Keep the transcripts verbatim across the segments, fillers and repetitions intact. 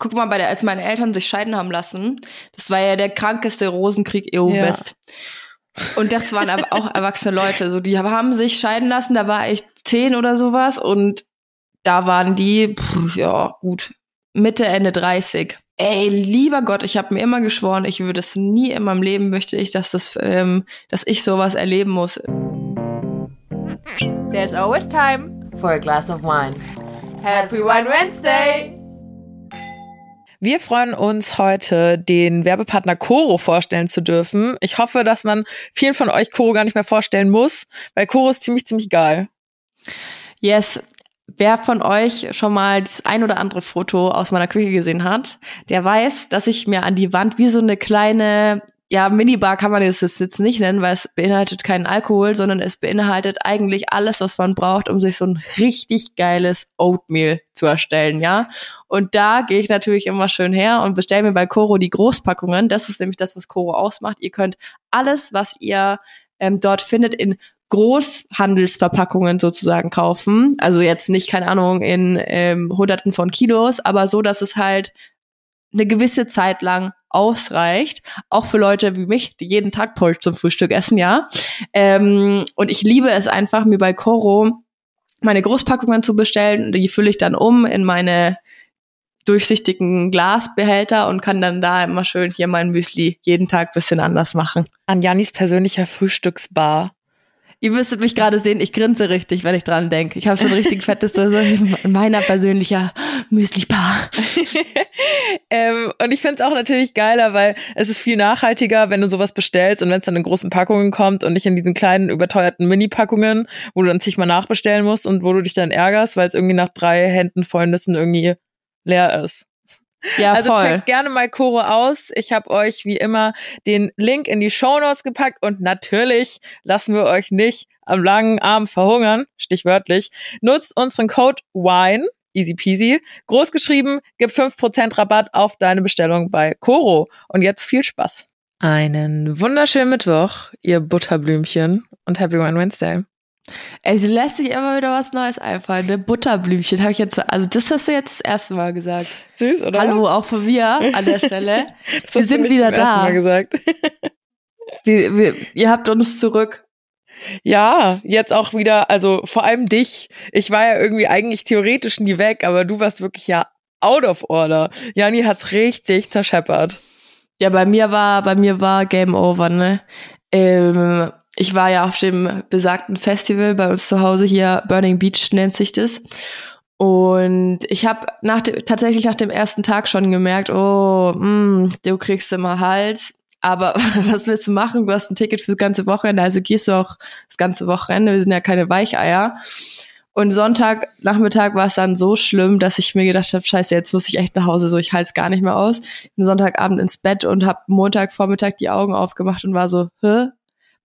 Guck mal, bei der, als meine Eltern sich scheiden haben lassen, das war ja der krankeste Rosenkrieg E U-West. Ja. Und das waren aber auch erwachsene Leute. So, die haben sich scheiden lassen, da war ich zehn oder sowas. Und da waren die, pff, ja gut, Mitte, Ende dreißig. Ey, lieber Gott, ich habe mir immer geschworen, ich würde es nie in meinem Leben, möchte ich, dass, das, ähm, dass ich sowas erleben muss. There's always time for a glass of wine. Happy Wine Wednesday! Wir freuen uns heute, den Werbepartner Koro vorstellen zu dürfen. Ich hoffe, dass man vielen von euch Koro gar nicht mehr vorstellen muss, weil Koro ist ziemlich, ziemlich geil. Yes, wer von euch schon mal das ein oder andere Foto aus meiner Küche gesehen hat, der weiß, dass ich mir an die Wand wie so eine kleine, ja, Minibar kann man das jetzt nicht nennen, weil es beinhaltet keinen Alkohol, sondern es beinhaltet eigentlich alles, was man braucht, um sich so ein richtig geiles Oatmeal zu erstellen, ja. Und da gehe ich natürlich immer schön her und bestelle mir bei Koro die Großpackungen. Das ist nämlich das, was Koro ausmacht. Ihr könnt alles, was ihr ähm, dort findet, in Großhandelsverpackungen sozusagen kaufen. Also jetzt nicht, keine Ahnung, in ähm, Hunderten von Kilos, aber so, dass es halt eine gewisse Zeit lang ausreicht, auch für Leute wie mich, die jeden Tag Porridge zum Frühstück essen, ja. Ähm, und ich liebe es einfach, mir bei Koro meine Großpackungen zu bestellen. Die fülle ich dann um in meine durchsichtigen Glasbehälter und kann dann da immer schön hier mein Müsli jeden Tag ein bisschen anders machen. An Jannis persönlicher Frühstücksbar. Ihr müsstet mich gerade sehen, ich grinse richtig, wenn ich dran denke. Ich habe so ein richtig fettes, so in meiner persönlicher Müsli-Bar. ähm, und ich find's auch natürlich geiler, weil es ist viel nachhaltiger, wenn du sowas bestellst und wenn es dann in großen Packungen kommt und nicht in diesen kleinen, überteuerten Mini-Packungen, wo du dann zig mal nachbestellen musst und wo du dich dann ärgerst, weil es irgendwie nach drei Händen voll Nüssen irgendwie leer ist. Ja, also voll. Checkt gerne mal Koro aus. Ich habe euch wie immer den Link in die Shownotes gepackt und natürlich lassen wir euch nicht am langen Arm verhungern, stichwörtlich. Nutzt unseren Code WINE, easy peasy, groß geschrieben, gibt fünf Prozent Rabatt auf deine Bestellung bei Koro. Und jetzt viel Spaß. Einen wunderschönen Mittwoch, ihr Butterblümchen, und Happy Wine Wednesday. Es lässt sich immer wieder was Neues einfallen, ne? Butterblümchen habe ich jetzt, also das hast du jetzt das erste Mal gesagt. Süß, oder? Hallo, auch von mir an der Stelle. Das wir sind wieder da. Mal gesagt. wir, wir, ihr habt uns zurück. Ja, jetzt auch wieder, also vor allem dich. Ich war ja irgendwie eigentlich theoretisch nie weg, aber du warst wirklich ja out of order. Janni hat's richtig zerscheppert. Ja, bei mir war, bei mir war Game Over, ne? Ähm, Ich war ja auf dem besagten Festival bei uns zu Hause hier, Burning Beach nennt sich das. Und ich habe nach de- tatsächlich nach dem ersten Tag schon gemerkt, oh, mh, du kriegst immer Hals. Aber was willst du machen? Du hast ein Ticket fürs ganze Wochenende, also gehst du auch das ganze Wochenende. Wir sind ja keine Weicheier. Und Sonntagnachmittag war es dann so schlimm, dass ich mir gedacht habe, scheiße, jetzt muss ich echt nach Hause, so ich halte es gar nicht mehr aus. Ich bin Sonntagabend ins Bett und habe Montagvormittag die Augen aufgemacht und war so, hä?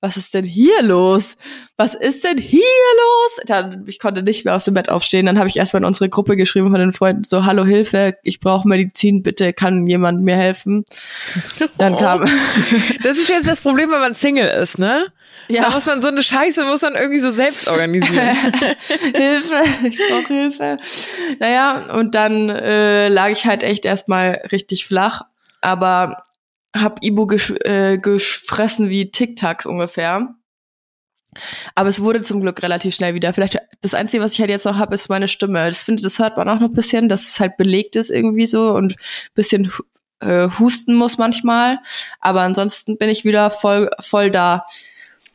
Was ist denn hier los? Was ist denn hier los? Dann, ich konnte nicht mehr aus dem Bett aufstehen. Dann habe ich erstmal in unsere Gruppe geschrieben von den Freunden, so, hallo, Hilfe, ich brauche Medizin, bitte, kann jemand mir helfen? Dann oh. kam... Das ist jetzt das Problem, wenn man Single ist, ne? Ja. Da muss man so eine Scheiße, muss man irgendwie so selbst organisieren. Hilfe, ich brauche Hilfe. Naja, und dann äh, lag ich halt echt erstmal richtig flach, aber... Hab Ibu gesch- äh, gefressen wie Tic-Tacs ungefähr. Aber es wurde zum Glück relativ schnell wieder. Vielleicht das Einzige, was ich halt jetzt noch habe, ist meine Stimme. Das finde, das hört man auch noch ein bisschen, dass es halt belegt ist irgendwie so und ein bisschen äh, husten muss manchmal. Aber ansonsten bin ich wieder voll voll da.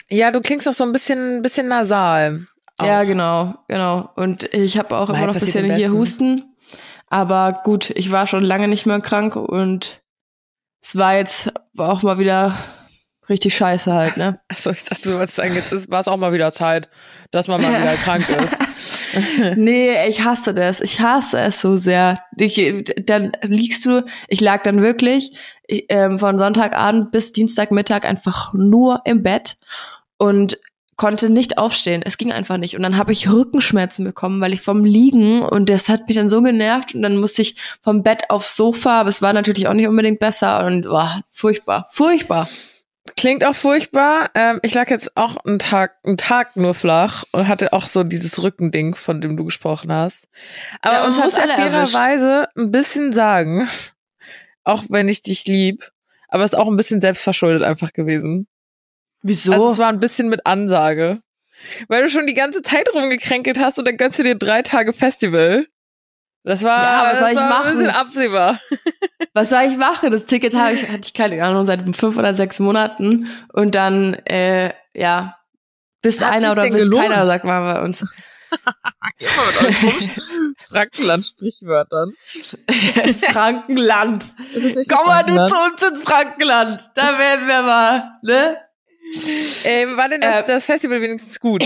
Ja, du klingst doch so ein bisschen bisschen nasal. Auch. Ja, genau, genau. Und ich habe auch Mal immer noch ein bisschen hier Husten. Aber gut, ich war schon lange nicht mehr krank und es war jetzt war auch mal wieder richtig scheiße halt, ne? Achso, ich dachte, du wolltest sagen, jetzt war es auch mal wieder Zeit, dass man mal wieder krank ist. Nee, ich hasse das. Ich hasse es so sehr. Ich, dann liegst du, ich lag dann wirklich äh, von Sonntagabend bis Dienstagmittag einfach nur im Bett und konnte nicht aufstehen. Es ging einfach nicht. Und dann habe ich Rückenschmerzen bekommen, weil ich vom Liegen, und das hat mich dann so genervt, und dann musste ich vom Bett aufs Sofa, aber es war natürlich auch nicht unbedingt besser und boah, furchtbar, furchtbar. Klingt auch furchtbar. Ähm, ich lag jetzt auch einen Tag, einen Tag nur flach und hatte auch so dieses Rückending, von dem du gesprochen hast. Aber ja, uns muss ja fairerweise ein bisschen sagen, auch wenn ich dich lieb, aber es ist auch ein bisschen selbstverschuldet einfach gewesen. Wieso? Also es war ein bisschen mit Ansage. Weil du schon die ganze Zeit rumgekränkelt hast und dann gönnst du dir drei Tage Festival. Das war, ja, was soll das ich war machen? Ein bisschen absehbar. Was soll ich machen? Das Ticket habe ich, hatte ich keine Ahnung, seit fünf oder sechs Monaten. Und dann, äh, ja, bist Hat einer oder bist gelohnt? Keiner, sagt man bei uns. Geht mal mit euch rum. Frankenland-Sprichwörtern. Frankenland. Komm mal du zu uns ins Frankenland. Da werden wir mal, ne? Ähm, war denn das, äh, das Festival wenigstens gut?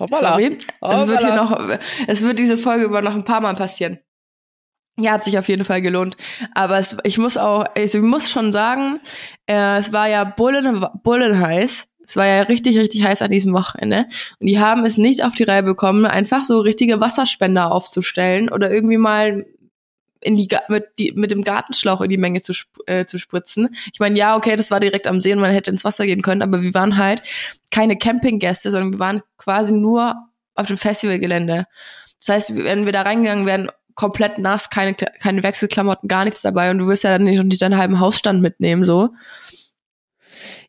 Hoppala. Sorry. Hoppala. Es wird hier noch, es wird diese Folge über noch ein paar Mal passieren. Ja, hat sich auf jeden Fall gelohnt. Aber es, ich muss auch, ich muss schon sagen, äh, es war ja bullen, bullenheiß. Es war ja richtig, richtig heiß an diesem Wochenende. Und die haben es nicht auf die Reihe bekommen, einfach so richtige Wasserspender aufzustellen oder irgendwie mal in die, mit, die, mit dem Gartenschlauch in die Menge zu, äh, zu spritzen. Ich meine, ja, okay, das war direkt am See und man hätte ins Wasser gehen können, aber wir waren halt keine Campinggäste, sondern wir waren quasi nur auf dem Festivalgelände. Das heißt, wenn wir da reingegangen wären, komplett nass, keine, keine Wechselklamotten, gar nichts dabei und du wirst ja dann nicht, nicht deinen halben Hausstand mitnehmen, so.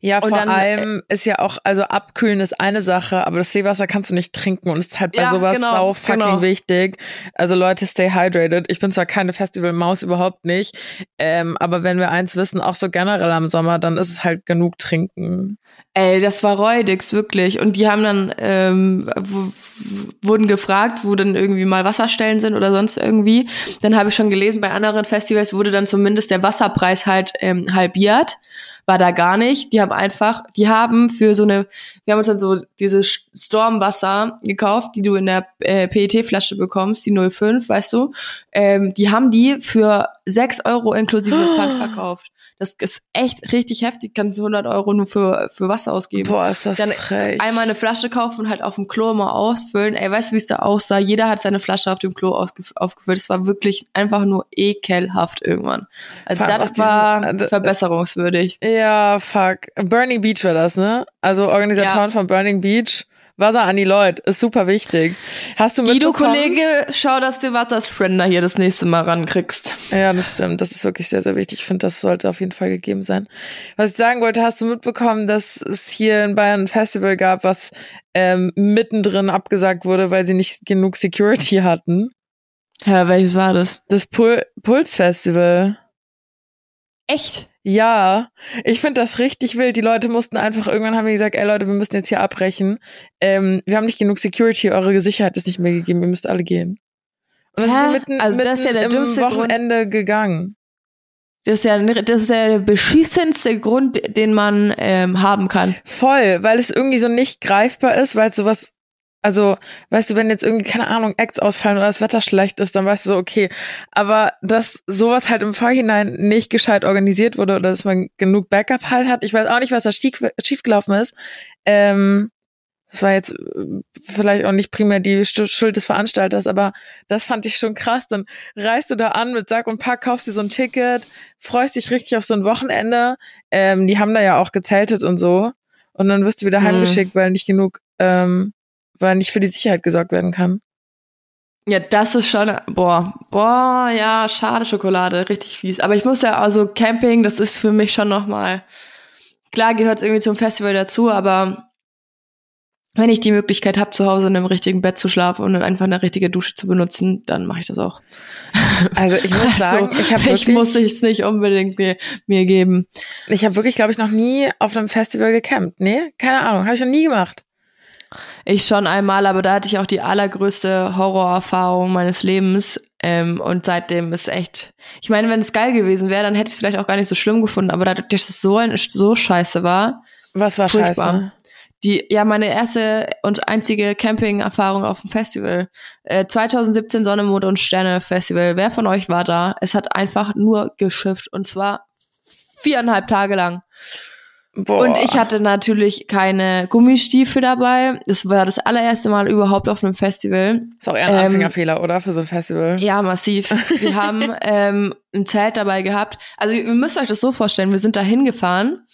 Ja, und vor dann, allem ist ja auch, also abkühlen ist eine Sache, aber das Seewasser kannst du nicht trinken und es ist halt bei ja, sowas genau, sau fucking genau. wichtig. Also Leute, stay hydrated. Ich bin zwar keine Festivalmaus, überhaupt nicht, ähm, aber wenn wir eins wissen, auch so generell am Sommer, dann ist es halt genug trinken. Ey, das war räudigst, wirklich. Und die haben dann, ähm, w- w- wurden gefragt, wo dann irgendwie mal Wasserstellen sind oder sonst irgendwie. Dann habe ich schon gelesen, bei anderen Festivals wurde dann zumindest der Wasserpreis halt ähm, halbiert. War da gar nicht. Die haben einfach, die haben für so eine, wir haben uns dann so dieses Stormwasser gekauft, die du in der äh, P E T-Flasche bekommst, die null fünf, weißt du. Ähm, die haben die für sechs Euro inklusive Pfand verkauft. Das ist echt richtig heftig. Kannst du hundert Euro nur für, für Wasser ausgeben. Boah, ist das dann frech. Einmal eine Flasche kaufen und halt auf dem Klo mal ausfüllen. Ey, weißt du, wie es da aussah? Jeder hat seine Flasche auf dem Klo ausgef- aufgefüllt. Es war wirklich einfach nur ekelhaft irgendwann. Also fuck, das war diesen, verbesserungswürdig. Ja, fuck. Burning Beach war das, ne? Also Organisatoren ja. von Burning Beach. Wasser an die Leute, ist super wichtig. Hast du mitbekommen? Guido-Kollege, schau, dass du Wasserspender hier das nächste Mal rankriegst. Ja, das stimmt. Das ist wirklich sehr, sehr wichtig. Ich finde, das sollte auf jeden Fall gegeben sein. Was ich sagen wollte, hast du mitbekommen, dass es hier in Bayern ein Festival gab, was ähm, mittendrin abgesagt wurde, weil sie nicht genug Security hatten? Ja, welches war das? Das Pul- Puls Festival. Echt? Ja, ich finde das richtig wild. Die Leute mussten einfach, irgendwann haben die gesagt, ey Leute, wir müssen jetzt hier abbrechen. Ähm, wir haben nicht genug Security, eure Sicherheit ist nicht mehr gegeben, ihr müsst alle gehen. Und dann sind mitten, also das mitten ist ja der dümmste Wochenende Grund, gegangen. Das ist, ja, das ist ja der beschissenste Grund, den man ähm, haben kann. Voll, weil es irgendwie so nicht greifbar ist, weil es sowas, also, weißt du, wenn jetzt irgendwie, keine Ahnung, Acts ausfallen oder das Wetter schlecht ist, dann weißt du so, okay. Aber dass sowas halt im Vorhinein nicht gescheit organisiert wurde oder dass man genug Backup halt hat. Ich weiß auch nicht, was da schiefgelaufen ist. Ähm, das war jetzt vielleicht auch nicht primär die Schuld des Veranstalters, aber das fand ich schon krass. Dann reist du da an mit Sack und Pack, kaufst dir so ein Ticket, freust dich richtig auf so ein Wochenende. Ähm, die haben da ja auch gezeltet und so. Und dann wirst du wieder mhm. heimgeschickt, weil nicht genug... Ähm, weil nicht für die Sicherheit gesorgt werden kann. Ja, das ist schon, boah, boah, ja, schade Schokolade, richtig fies. Aber ich muss ja, also Camping, das ist für mich schon nochmal, klar gehört es irgendwie zum Festival dazu, aber wenn ich die Möglichkeit habe, zu Hause in einem richtigen Bett zu schlafen und dann einfach eine richtige Dusche zu benutzen, dann mache ich das auch. Also ich muss sagen, also, ich habe wirklich... Ich muss es nicht unbedingt mir, mir geben. Ich habe wirklich, glaube ich, noch nie auf einem Festival gecampt. Nee, keine Ahnung, habe ich noch nie gemacht. Ich schon einmal, aber da hatte ich auch die allergrößte Horrorerfahrung meines Lebens ähm, und seitdem ist echt, ich meine, wenn es geil gewesen wäre, dann hätte ich es vielleicht auch gar nicht so schlimm gefunden, aber dadurch, dass es so, so scheiße war. Was war furchtbar. Scheiße? Die, ja, meine erste und einzige Camping-Erfahrung auf dem Festival. Äh, zwanzig siebzehn Sonne, Mond und Sterne Festival. Wer von euch war da? Es hat einfach nur geschifft und zwar viereinhalb Tage lang. Boah. Und ich hatte natürlich keine Gummistiefel dabei. Das war das allererste Mal überhaupt auf einem Festival. Ist auch eher ein ähm, Anfängerfehler, oder? Für so ein Festival. Ja, massiv. Wir haben ähm, ein Zelt dabei gehabt. Also ihr müsst euch das so vorstellen, wir sind da hingefahren.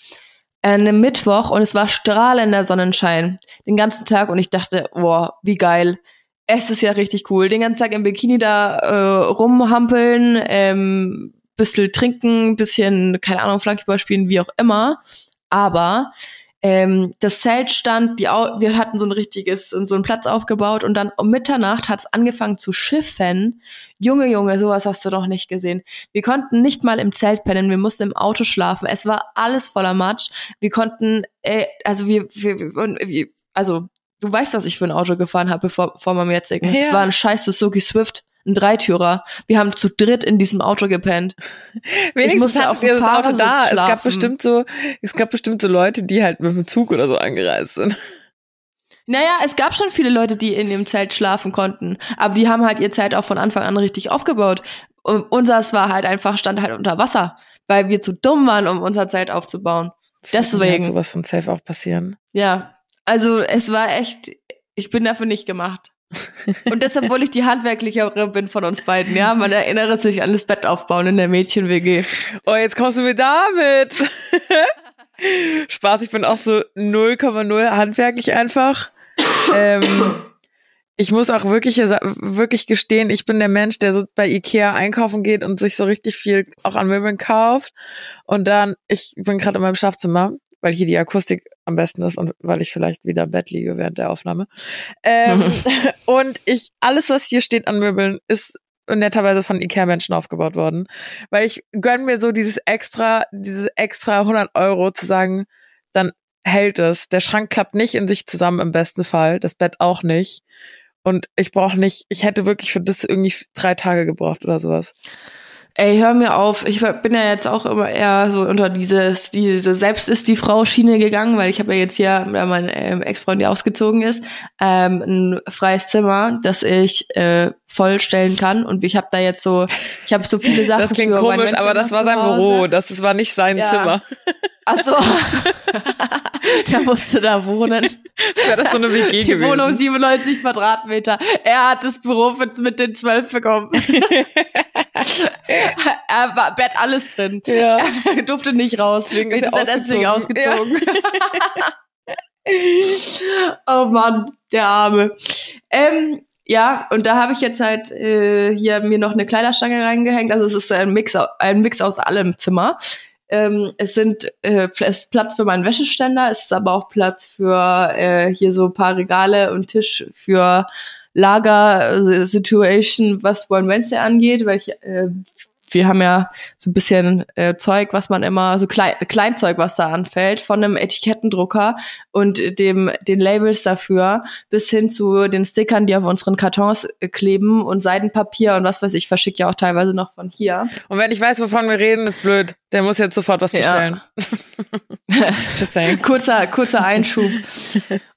einem Mittwoch und es war strahlender Sonnenschein den ganzen Tag und ich dachte, boah, wie geil. Es ist ja richtig cool. Den ganzen Tag im Bikini da äh, rumhampeln, ähm, bisschen trinken, bisschen, keine Ahnung, Flankyball spielen, wie auch immer. Aber ähm, das Zelt stand, die Au- wir hatten so ein richtiges, so einen Platz aufgebaut und dann um Mitternacht hat es angefangen zu schiffen. Junge, Junge, sowas hast du noch nicht gesehen. Wir konnten nicht mal im Zelt pennen, wir mussten im Auto schlafen. Es war alles voller Matsch. Wir konnten, äh, also wir, wir, wir also du weißt, was ich für ein Auto gefahren habe vor, vor meinem jetzigen. Ja. Es war ein scheiß Suzuki Swift, ein Dreitürer. Wir haben zu dritt in diesem Auto gepennt. Wenigstens hattet ihr das Auto da. Es gab bestimmt so, es gab bestimmt so Leute, die halt mit dem Zug oder so angereist sind. Naja, es gab schon viele Leute, die in dem Zelt schlafen konnten. Aber die haben halt ihr Zelt auch von Anfang an richtig aufgebaut. Und unseres war halt einfach, stand halt unter Wasser, weil wir zu dumm waren, um unser Zelt aufzubauen. Das Deswegen. Kann sowas von safe auch passieren. Ja. Also es war echt, ich bin dafür nicht gemacht. Und deshalb, wohl ich die handwerklichere bin von uns beiden, ja, man erinnere sich an das Bett aufbauen in der Mädchen-W G. Oh, jetzt kommst du mir damit. Spaß, ich bin auch so null Komma null handwerklich einfach. ähm, ich muss auch wirklich, wirklich gestehen, ich bin der Mensch, der so bei Ikea einkaufen geht und sich so richtig viel auch an Möbeln kauft. Und dann, ich bin gerade in meinem Schlafzimmer, weil hier die Akustik am besten ist und weil ich vielleicht wieder im Bett liege während der Aufnahme. Ähm, und ich, alles, was hier steht an Möbeln, ist netterweise von Ikea-Menschen aufgebaut worden. Weil ich gönne mir so dieses extra, dieses extra hundert Euro zu sagen, dann hält es. Der Schrank klappt nicht in sich zusammen im besten Fall, das Bett auch nicht. Und ich brauche nicht, ich hätte wirklich für das irgendwie drei Tage gebraucht oder sowas. Ey, hör mir auf. Ich bin ja jetzt auch immer eher so unter dieses, diese Selbst-ist-die-Frau-Schiene gegangen, weil ich habe ja jetzt hier, da mein ähm, Ex-Freund, der ausgezogen ist, ähm, ein freies Zimmer, das ich äh, vollstellen kann. Und ich habe da jetzt so, ich habe so viele Sachen. Das klingt komisch, aber das war sein Büro. Das, das war nicht sein ja. Zimmer. Ach so. Der musste da wohnen. Das wäre das so eine W G gewesen. Die Wohnung siebenundneunzig Quadratmeter. Er hat das Büro mit den zwölf bekommen. Er war Bett alles drin. Ja. Er durfte nicht raus. Deswegen ist er deswegen ausgezogen. Ja. Oh Mann, der Arme. Ähm, ja, und da habe ich jetzt halt äh, hier mir noch eine Kleiderstange reingehängt. Also es ist ein Mix, ein Mix aus allem Zimmer. Ähm, es sind äh, Platz für meinen Wäscheständer, es ist aber auch Platz für äh, hier so ein paar Regale und Tisch für Lager-Situation, was One Wednesday angeht, weil ich, äh, wir haben ja so ein bisschen äh, Zeug, was man immer, so Klein, Kleinzeug, was da anfällt, von einem Etikettendrucker und dem den Labels dafür bis hin zu den Stickern, die auf unseren Kartons kleben und Seidenpapier und was weiß ich, verschicke ja auch teilweise noch von hier. Und wenn ich weiß, wovon wir reden, ist blöd. Der muss jetzt sofort was bestellen. Ja. Just saying. Kurzer, kurzer Einschub.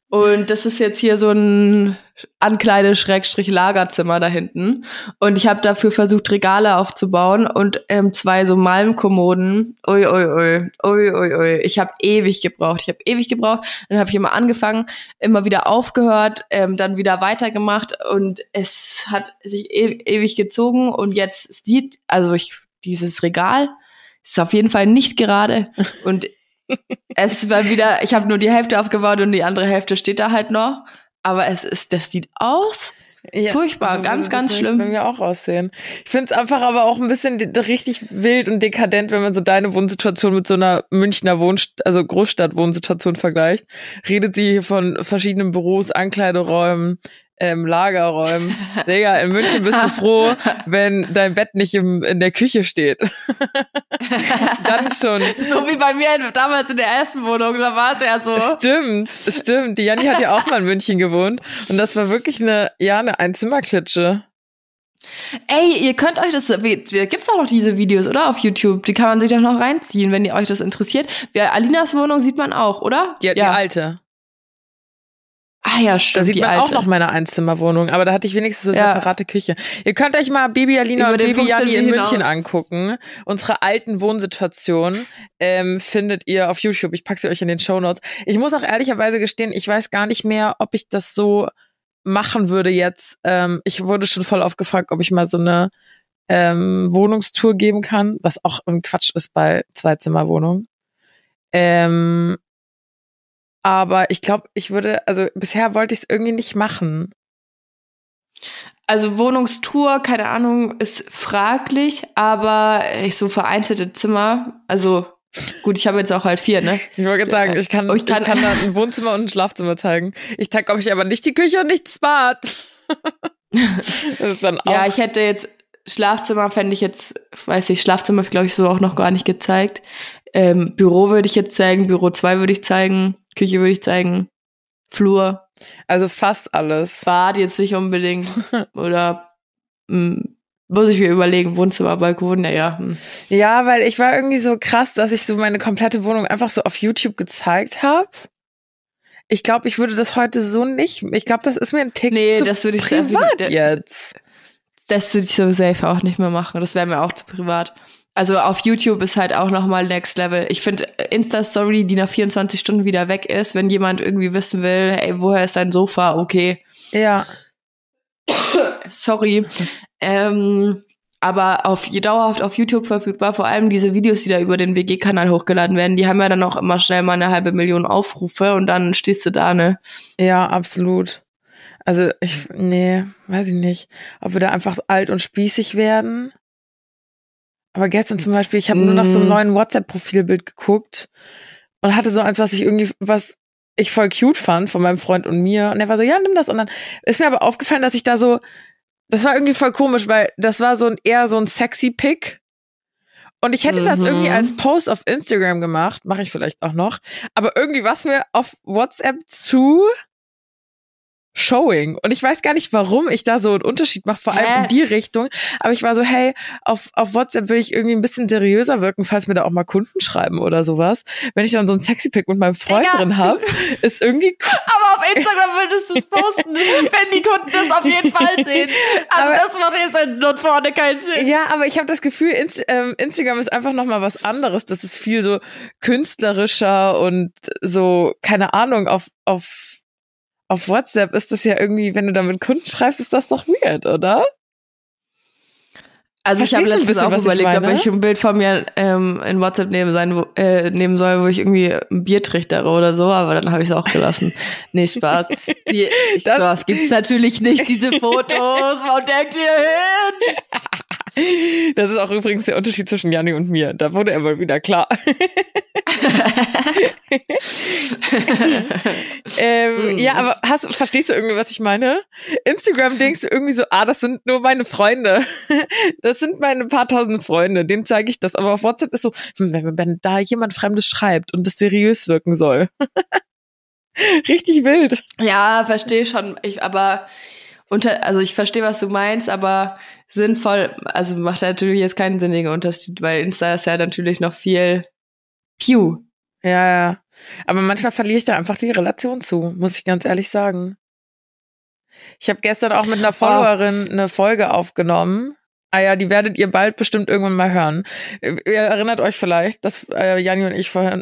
Und das ist jetzt hier so ein Ankleide-Lagerzimmer da hinten. Und ich habe dafür versucht, Regale aufzubauen und ähm, zwei so Malmkommoden. Ui, ui, ui, ui, ui, ui. Ich habe ewig gebraucht. Ich habe ewig gebraucht. Dann habe ich immer angefangen, immer wieder aufgehört, ähm, dann wieder weitergemacht. Und es hat sich e- ewig gezogen. Und jetzt sieht, also ich, dieses Regal ist auf jeden Fall nicht gerade. Und es war wieder, ich habe nur die Hälfte aufgebaut und die andere Hälfte steht da halt noch. Aber es ist, das sieht aus. Ja, furchtbar, also ganz, ganz schlimm. Wenn wir auch aussehen. Ich finde es einfach aber auch ein bisschen de- richtig wild und dekadent, wenn man so deine Wohnsituation mit so einer Münchner Wohnst- also Großstadt-Wohnsituation vergleicht. Redet sie hier von verschiedenen Büros, Ankleideräumen, ähm, Lagerräumen. Digga, in München bist du froh, wenn dein Bett nicht im, in der Küche steht. Dann schon. So wie bei mir damals in der ersten Wohnung, da war es ja so. Stimmt, stimmt. Die Janni hat ja auch mal in München gewohnt und das war wirklich eine, ja, eine Einzimmerklitsche. Ey, ihr könnt euch das, da gibt's auch noch diese Videos, oder? Auf YouTube, die kann man sich doch noch reinziehen, wenn ihr euch das interessiert. Bei Alinas Wohnung sieht man auch, oder? Die, ja, die alte. Ah ja, stimmt. Da sieht man alte. Auch noch meine Einzimmerwohnung, aber da hatte ich wenigstens eine ja. separate Küche. Ihr könnt euch mal Baby Alina Über und Baby Janni in hinaus. München angucken. Unsere alten Wohnsituationen ähm, findet ihr auf YouTube. Ich packe sie euch in den Shownotes. Ich muss auch ehrlicherweise gestehen, ich weiß gar nicht mehr, ob ich das so machen würde jetzt. Ähm, ich wurde schon voll oft gefragt, ob ich mal so eine ähm, Wohnungstour geben kann, was auch ein Quatsch ist bei Zweizimmerwohnungen. Ähm, Aber ich glaube, ich würde, also bisher wollte ich es irgendwie nicht machen. Also Wohnungstour, keine Ahnung, ist fraglich, aber ich so vereinzelte Zimmer, also gut, ich habe jetzt auch halt vier, ne? Ich wollte gerade sagen, ich kann, oh, ich kann, ich kann da ein Wohnzimmer und ein Schlafzimmer zeigen. Ich zeige, glaube ich, aber nicht die Küche und nicht das Bad. Das ist dann auch ja, ich hätte jetzt Schlafzimmer fände ich jetzt, weiß nicht, Schlafzimmer glaube ich so auch noch gar nicht gezeigt. Ähm, Büro würde ich jetzt zeigen, Büro zwei würde ich zeigen, Küche würde ich zeigen, Flur. Also fast alles. Bad jetzt nicht unbedingt. Oder mh, muss ich mir überlegen, Wohnzimmer, Balkon, naja. Ja, weil ich war irgendwie so krass, dass ich so meine komplette Wohnung einfach so auf YouTube gezeigt habe. Ich glaube, ich würde das heute so nicht, ich glaube, das ist mir ein Tick nee, zu das würde ich privat sagen, jetzt. Das würde ich so safe auch nicht mehr machen. Das wäre mir auch zu privat. Also auf YouTube ist halt auch nochmal Next Level. Ich finde Insta-Story, die nach vierundzwanzig Stunden wieder weg ist, wenn jemand irgendwie wissen will, hey, woher ist dein Sofa? Okay. Ja. Sorry. ähm, aber auf dauerhaft auf YouTube verfügbar, vor allem diese Videos, die da über den W G-Kanal hochgeladen werden, die haben ja dann auch immer schnell mal eine halbe Million Aufrufe und dann stehst du da, ne? Ja, absolut. Also ich, nee, weiß ich nicht, ob wir da einfach alt und spießig werden. Aber gestern zum Beispiel, ich habe mm. nur nach so einem neuen WhatsApp-Profilbild geguckt und hatte so eins, was ich irgendwie, was ich voll cute fand von meinem Freund und mir. Und er war so, ja, nimm das. Und dann ist mir aber aufgefallen, dass ich da so, das war irgendwie voll komisch, weil das war so ein eher so ein sexy Pick. Und ich hätte mhm. das irgendwie als Post auf Instagram gemacht, mache ich vielleicht auch noch. Aber irgendwie war es mir auf WhatsApp zu showing. Und ich weiß gar nicht, warum ich da so einen Unterschied mache, vor allem Hä? in die Richtung. Aber ich war so, hey, auf, auf WhatsApp will ich irgendwie ein bisschen seriöser wirken, falls mir da auch mal Kunden schreiben oder sowas. Wenn ich dann so einen Sexy-Pick mit meinem Freund Egal. drin habe, ist irgendwie cool. Aber auf Instagram würdest du es posten, wenn die Kunden das auf jeden Fall sehen. Also aber, das macht jetzt halt dort vorne keinen Sinn. Ja, aber ich habe das Gefühl, Inst- ähm, Instagram ist einfach nochmal was anderes. Das ist viel so künstlerischer und so, keine Ahnung, auf auf Auf WhatsApp ist das ja irgendwie, wenn du da mit Kunden schreibst, ist das doch weird, oder? Also Verstehst ich habe letztens auch überlegt, ich ob ich ein Bild von mir ähm, in WhatsApp nehmen, sein, wo, äh, nehmen soll, wo ich irgendwie ein Bier trichtere oder so, aber dann habe ich es auch gelassen. Nee, Spaß. Die, ich, das sowas gibt's natürlich nicht, diese Fotos. Warum denkt ihr hin? Das ist auch übrigens der Unterschied zwischen Janni und mir. Da wurde er mal wieder klar. ähm, mm. Ja, aber hast, verstehst du irgendwie, was ich meine? Instagram denkst du irgendwie so, ah, das sind nur meine Freunde. Das sind meine paar tausend Freunde, denen zeige ich das. Aber auf WhatsApp ist so, wenn, wenn da jemand Fremdes schreibt und das seriös wirken soll. Richtig wild. Ja, verstehe schon. Ich, aber unter, also ich verstehe, was du meinst, aber sinnvoll, also macht natürlich jetzt keinen sinnigen Unterschied, weil Insta ist ja natürlich noch viel Pew. Ja, ja. Aber manchmal verliere ich da einfach die Relation zu, muss ich ganz ehrlich sagen. Ich habe gestern auch mit einer Followerin oh. eine Folge aufgenommen. Ah ja, die werdet ihr bald bestimmt irgendwann mal hören. Ihr erinnert euch vielleicht, dass äh, Janni und ich vor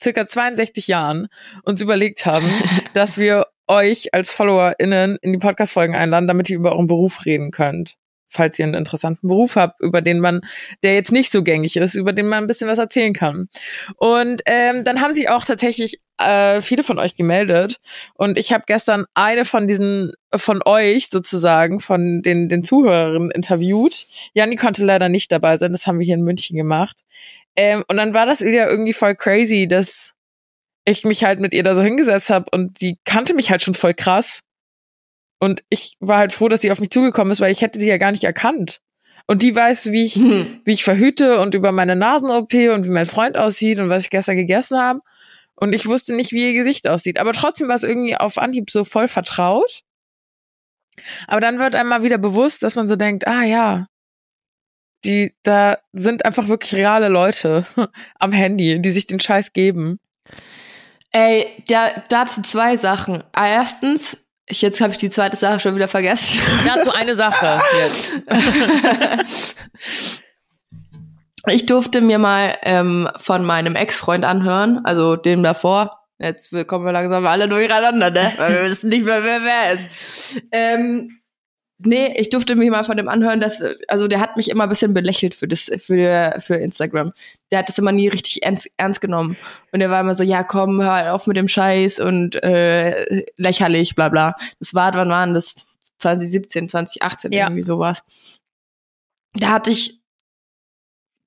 circa zweiundsechzig Jahren uns überlegt haben, dass wir euch als FollowerInnen in die Podcast-Folgen einladen, damit ihr über euren Beruf reden könnt. Falls ihr einen interessanten Beruf habt, über den man, der jetzt nicht so gängig ist, über den man ein bisschen was erzählen kann. Und ähm, dann haben sich auch tatsächlich äh, viele von euch gemeldet. Und ich habe gestern eine von diesen, von euch sozusagen, von den den Zuhörern interviewt. Janni konnte leider nicht dabei sein, das haben wir hier in München gemacht. Ähm, und dann war das wieder irgendwie voll crazy, dass ich mich halt mit ihr da so hingesetzt habe und die kannte mich halt schon voll krass. Und ich war halt froh, dass sie auf mich zugekommen ist, weil ich hätte sie ja gar nicht erkannt. Und die weiß, wie ich, hm. wie ich verhüte und über meine Nasen-O P und wie mein Freund aussieht und was ich gestern gegessen habe. Und ich wusste nicht, wie ihr Gesicht aussieht. Aber trotzdem war es irgendwie auf Anhieb so voll vertraut. Aber dann wird einem mal wieder bewusst, dass man so denkt, ah ja, die, da sind einfach wirklich reale Leute am Handy, die sich den Scheiß geben. Ey, da, dazu zwei Sachen. Erstens, Ich, jetzt habe ich die zweite Sache schon wieder vergessen. Dazu eine Sache jetzt. Ich durfte mir mal ähm, von meinem Ex-Freund anhören, also dem davor. Jetzt kommen wir langsam alle durcheinander, ne? Weil wir wissen nicht mehr, wer wer ist. Ähm, Nee, ich durfte mich mal von dem anhören, dass, also der hat mich immer ein bisschen belächelt für das, für, für Instagram. Der hat das immer nie richtig ernst, ernst genommen. Und der war immer so, ja komm, hör auf mit dem Scheiß und äh, lächerlich, bla bla. Das war, wann waren das? zwanzig siebzehn, zwanzig achtzehn, ja. Irgendwie sowas. Da hatte ich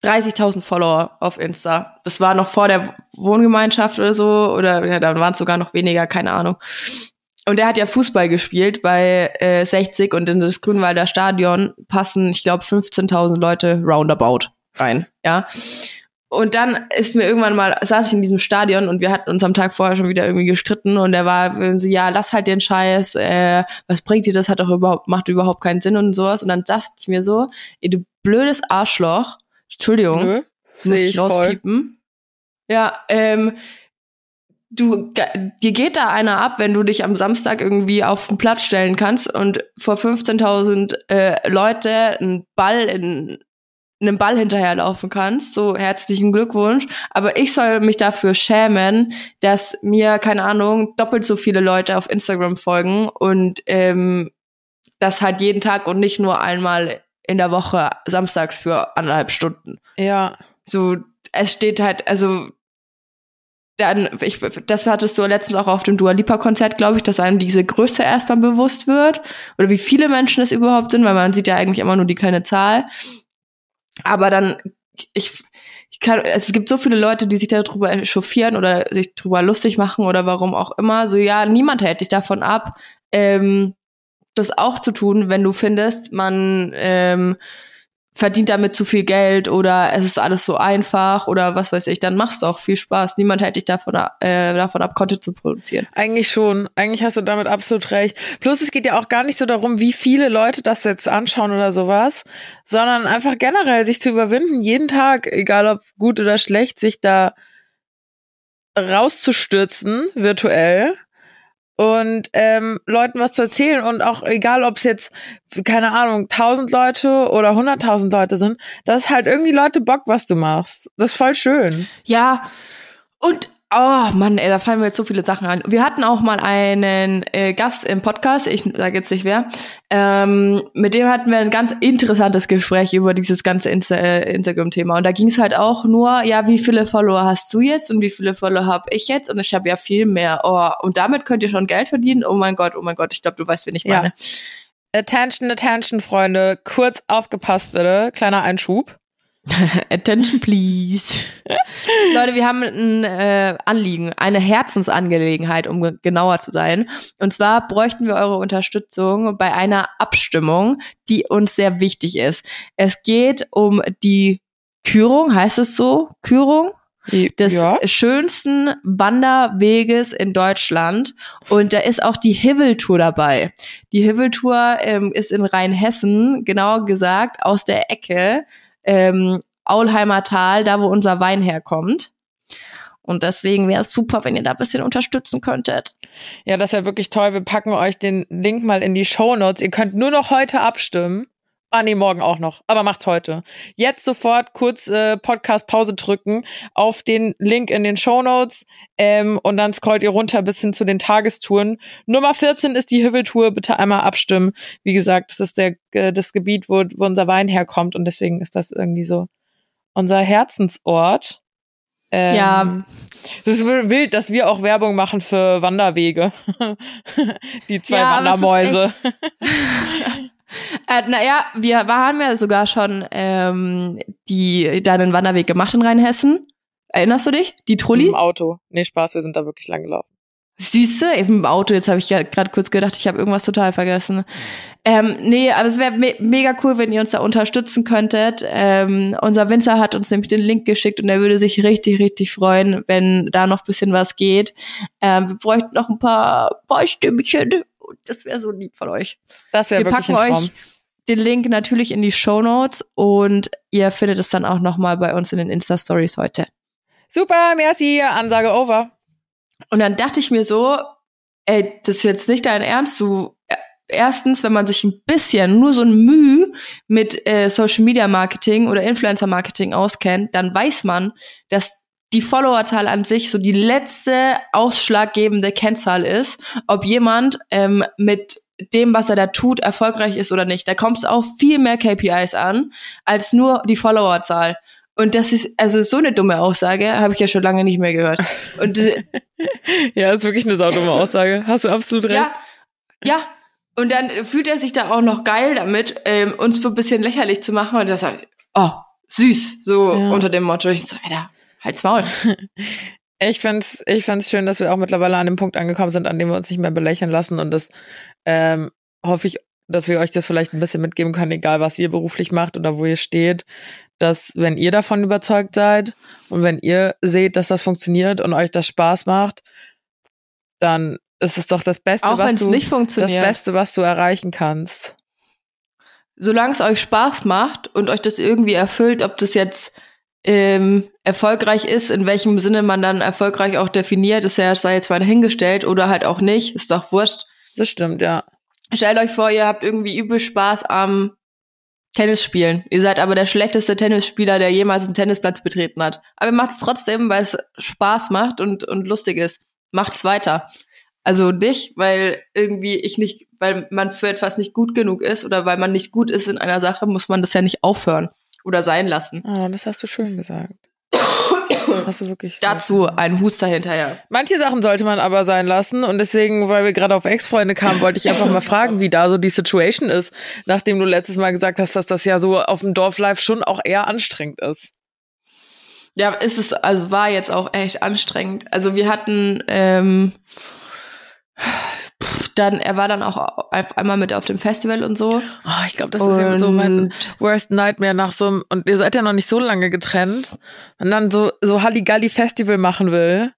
dreißigtausend Follower auf Insta. Das war noch vor der Wohngemeinschaft oder so, oder ja, dann waren es sogar noch weniger, keine Ahnung. Und er hat ja Fußball gespielt bei äh, sechzig und in das Grünwalder Stadion passen, ich glaube, fünfzehntausend Leute roundabout rein, ja. Und dann ist mir irgendwann mal, saß ich in diesem Stadion und wir hatten uns am Tag vorher schon wieder irgendwie gestritten und er war so, ja, lass halt den Scheiß, äh, was bringt dir das, hat doch überhaupt, macht überhaupt keinen Sinn und sowas. Und dann dachte ich mir so, ey, du blödes Arschloch, Entschuldigung, Nö, muss ich rauspiepen. Voll. Ja, ähm, Du, dir geht da einer ab, wenn du dich am Samstag irgendwie auf den Platz stellen kannst und vor fünfzehntausend äh, Leute einen Ball in einem Ball hinterherlaufen kannst. So, herzlichen Glückwunsch. Aber ich soll mich dafür schämen, dass mir, keine Ahnung, doppelt so viele Leute auf Instagram folgen und ähm, das halt jeden Tag und nicht nur einmal in der Woche samstags für anderthalb Stunden. Ja. So, es steht halt, also Dann, ich, das hattest du letztens auch auf dem Dua Lipa-Konzert, glaube ich, dass einem diese Größe erstmal bewusst wird oder wie viele Menschen es überhaupt sind, weil man sieht ja eigentlich immer nur die kleine Zahl. Aber dann, ich, ich kann, es gibt so viele Leute, die sich darüber echauffieren oder sich darüber lustig machen oder warum auch immer. So, ja, niemand hält dich davon ab, ähm, das auch zu tun, wenn du findest, man ähm, verdient damit zu viel Geld oder es ist alles so einfach oder was weiß ich, dann mach's doch, viel Spaß. Niemand hält dich davon, äh, davon ab, Content zu produzieren. Eigentlich schon. Eigentlich hast du damit absolut recht. Plus es geht ja auch gar nicht so darum, wie viele Leute das jetzt anschauen oder sowas, sondern einfach generell sich zu überwinden, jeden Tag, egal ob gut oder schlecht, sich da rauszustürzen, virtuell. Und ähm, Leuten was zu erzählen und auch egal, ob es jetzt, keine Ahnung, tausend Leute oder hunderttausend Leute sind, dass halt irgendwie Leute Bock, was du machst. Das ist voll schön. Ja, und oh Mann, ey, da fallen mir jetzt so viele Sachen ein. Wir hatten auch mal einen äh, Gast im Podcast, ich sage jetzt nicht wer, ähm, mit dem hatten wir ein ganz interessantes Gespräch über dieses ganze Insta- äh, Instagram-Thema. Und da ging es halt auch nur, ja, wie viele Follower hast du jetzt und wie viele Follower habe ich jetzt? Und ich habe ja viel mehr. Oh, und damit könnt ihr schon Geld verdienen? Oh mein Gott, oh mein Gott, ich glaube, du weißt, wen ich meine. Ja. Attention, Attention, Freunde. Kurz aufgepasst, bitte. Kleiner Einschub. Attention, please. Leute, wir haben ein äh, Anliegen, eine Herzensangelegenheit, um ge- genauer zu sein. Und zwar bräuchten wir eure Unterstützung bei einer Abstimmung, die uns sehr wichtig ist. Es geht um die Kürung, heißt es so? Kürung? Des ja. schönsten Wanderweges in Deutschland. Und da ist auch die Hiwweltour dabei. Die Hiwweltour ähm, ist in Rheinhessen, genauer gesagt, aus der Ecke Ähm, Aulheimer Tal, da wo unser Wein herkommt. Und deswegen wäre es super, wenn ihr da ein bisschen unterstützen könntet. Ja, das wäre wirklich toll. Wir packen euch den Link mal in die Shownotes. Ihr könnt nur noch heute abstimmen. Ah nee, morgen auch noch. Aber macht's heute. Jetzt sofort kurz äh, Podcast-Pause drücken auf den Link in den Shownotes ähm, und dann scrollt ihr runter bis hin zu den Tagestouren. Nummer vierzehn ist die Hiwweltour. Bitte einmal abstimmen. Wie gesagt, das ist der, äh, das Gebiet, wo, wo unser Wein herkommt und deswegen ist das irgendwie so unser Herzensort. Ähm, ja. Es ist wild, dass wir auch Werbung machen für Wanderwege. Die zwei ja, Wandermäuse. Äh, naja, wir waren ja sogar schon ähm, die, deinen Wanderweg gemacht in Rheinhessen. Erinnerst du dich? Die Trulli? Im Auto. Nee, Spaß, wir sind da wirklich lang gelaufen. Siehst du? Im Auto, jetzt habe ich ja gerade kurz gedacht, ich habe irgendwas total vergessen. Ähm, nee, aber es wäre me- mega cool, wenn ihr uns da unterstützen könntet. Ähm, unser Winzer hat uns nämlich den Link geschickt und er würde sich richtig, richtig freuen, wenn da noch ein bisschen was geht. Ähm, wir bräuchten noch ein paar, paar Stimmchen. Das wäre so lieb von euch. Das wäre wirklich ein Traum. Wir packen euch den Link natürlich in die Shownotes und ihr findet es dann auch nochmal bei uns in den Insta-Stories heute. Super, merci, Ansage over. Und dann dachte ich mir so, ey, das ist jetzt nicht dein Ernst. Du, erstens, wenn man sich ein bisschen, nur so ein Müh mit äh, Social-Media-Marketing oder Influencer-Marketing auskennt, dann weiß man, dass die Followerzahl an sich so die letzte ausschlaggebende Kennzahl ist, ob jemand ähm, mit dem, was er da tut, erfolgreich ist oder nicht. Da kommt es auf viel mehr K P Is an, als nur die Followerzahl. Und das ist, also so eine dumme Aussage habe ich ja schon lange nicht mehr gehört. Und ja, ist wirklich eine saudumme Aussage. Hast du absolut recht. Ja, ja. Und dann fühlt er sich da auch noch geil damit, ähm, uns ein bisschen lächerlich zu machen. Und das sagt, oh, süß, so ja. Unter dem Motto. Ich sage, Alter, halt's Maul. Ich find's, ich find's schön, dass wir auch mittlerweile an dem Punkt angekommen sind, an dem wir uns nicht mehr belächeln lassen. Und das ähm, hoffe ich, dass wir euch das vielleicht ein bisschen mitgeben können, egal was ihr beruflich macht oder wo ihr steht, dass wenn ihr davon überzeugt seid und wenn ihr seht, dass das funktioniert und euch das Spaß macht, dann ist es doch das Beste, was du, nicht funktioniert. das Beste, was du erreichen kannst. Solange es euch Spaß macht und euch das irgendwie erfüllt, ob das jetzt Ähm, erfolgreich ist, in welchem Sinne man dann erfolgreich auch definiert, ist ja, sei jetzt mal dahingestellt oder halt auch nicht, ist doch wurscht. Das stimmt, ja. Stellt euch vor, ihr habt irgendwie übel Spaß am Tennisspielen. Ihr seid aber der schlechteste Tennisspieler, der jemals einen Tennisplatz betreten hat. Aber ihr macht es trotzdem, weil es Spaß macht und, und lustig ist. Macht's weiter. Also nicht, weil irgendwie ich nicht, weil man für etwas nicht gut genug ist oder weil man nicht gut ist in einer Sache, muss man das ja nicht aufhören. Oder sein lassen. Ah, das hast du schön gesagt. Hast du wirklich dazu einen Huster hinterher. Manche Sachen sollte man aber sein lassen und deswegen, weil wir gerade auf Ex-Freunde kamen, wollte ich einfach mal fragen, wie da so die Situation ist, nachdem du letztes Mal gesagt hast, dass das ja so auf dem Dorflife schon auch eher anstrengend ist. Ja, ist es, also war jetzt auch echt anstrengend. Also wir hatten ähm, dann, er war dann auch auf einmal mit auf dem Festival und so. Oh, ich glaube, das und ist ja so mein worst nightmare nach so einem, und ihr seid ja noch nicht so lange getrennt, und dann so, so Halligalli-Festival machen will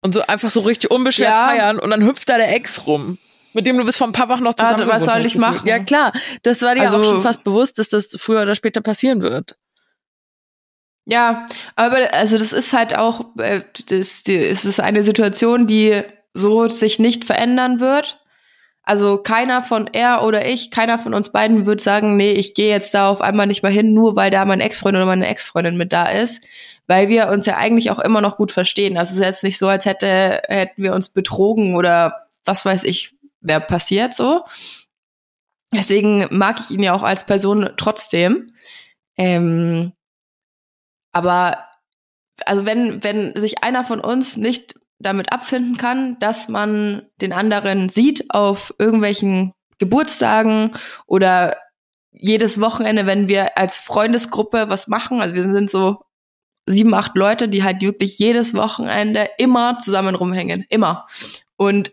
und so einfach so richtig unbeschwert ja. feiern und dann hüpft da der Ex rum, mit dem du bis vor ein paar Wochen noch zusammen bist. Ah, was soll ich machen? Ja klar, das war dir also, auch schon fast bewusst, dass das früher oder später passieren wird. Ja, aber also das ist halt auch, das, das ist eine Situation, die so sich nicht verändern wird. Also keiner von er oder ich, keiner von uns beiden wird sagen, nee, ich gehe jetzt da auf einmal nicht mehr hin, nur weil da mein Ex-Freund oder meine Ex-Freundin mit da ist, weil wir uns ja eigentlich auch immer noch gut verstehen. Also es ist jetzt nicht so, als hätte, hätten wir uns betrogen oder was weiß ich, wer passiert so. Deswegen mag ich ihn ja auch als Person trotzdem. Ähm, aber also wenn, wenn sich einer von uns nicht damit abfinden kann, dass man den anderen sieht auf irgendwelchen Geburtstagen oder jedes Wochenende, wenn wir als Freundesgruppe was machen. Also wir sind so sieben, acht Leute, die halt wirklich jedes Wochenende immer zusammen rumhängen. Immer. Und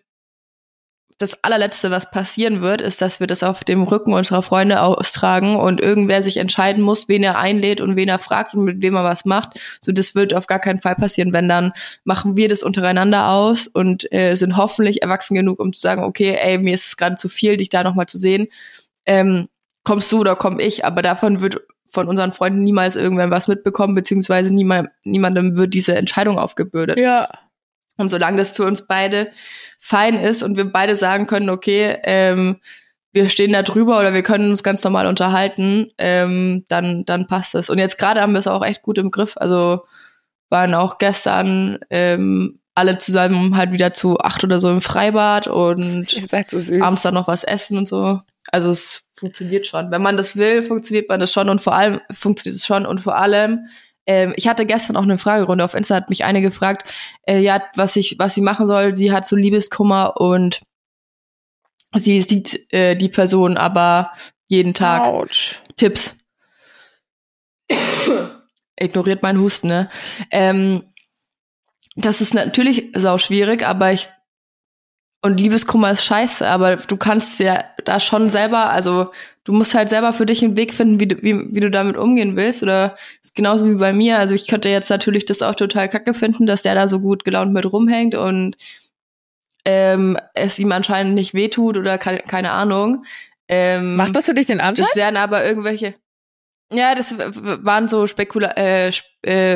das allerletzte, was passieren wird, ist, dass wir das auf dem Rücken unserer Freunde austragen und irgendwer sich entscheiden muss, wen er einlädt und wen er fragt und mit wem er was macht. So, das wird auf gar keinen Fall passieren. Wenn, dann machen wir das untereinander aus und äh, sind hoffentlich erwachsen genug, um zu sagen, okay, ey, mir ist es gerade zu viel, dich da nochmal zu sehen. Ähm, kommst du oder komm ich? Aber davon wird von unseren Freunden niemals irgendwann was mitbekommen, beziehungsweise niema- niemandem wird diese Entscheidung aufgebürdet. Ja. Und solange das für uns beide fein ist und wir beide sagen können, okay, ähm, wir stehen da drüber oder wir können uns ganz normal unterhalten, ähm, dann dann passt das. Und jetzt gerade haben wir es auch echt gut im Griff. Also waren auch gestern ähm, alle zusammen halt wieder zu acht oder so im Freibad und abends dann noch was essen und so. Also es funktioniert schon. Wenn man das will, funktioniert man das schon und vor allem funktioniert es schon und vor allem Ähm, ich hatte gestern auch eine Fragerunde auf Insta, hat mich eine gefragt, äh, ja, was ich, was sie machen soll. Sie hat so Liebeskummer und sie sieht äh, die Person aber jeden Tag. Ouch. Tipps. Ignoriert meinen Husten, ne? Ähm, das ist natürlich sau schwierig, aber ich und Liebeskummer ist scheiße, aber du kannst ja da schon selber, also du musst halt selber für dich einen Weg finden, wie du, wie, wie du damit umgehen willst oder genauso wie bei mir. Also ich könnte jetzt natürlich das auch total kacke finden, dass der da so gut gelaunt mit rumhängt und ähm, es ihm anscheinend nicht wehtut oder ke- keine Ahnung. Ähm, Macht das für dich den Anschein? Das wären aber irgendwelche... Ja, das waren so spekula äh,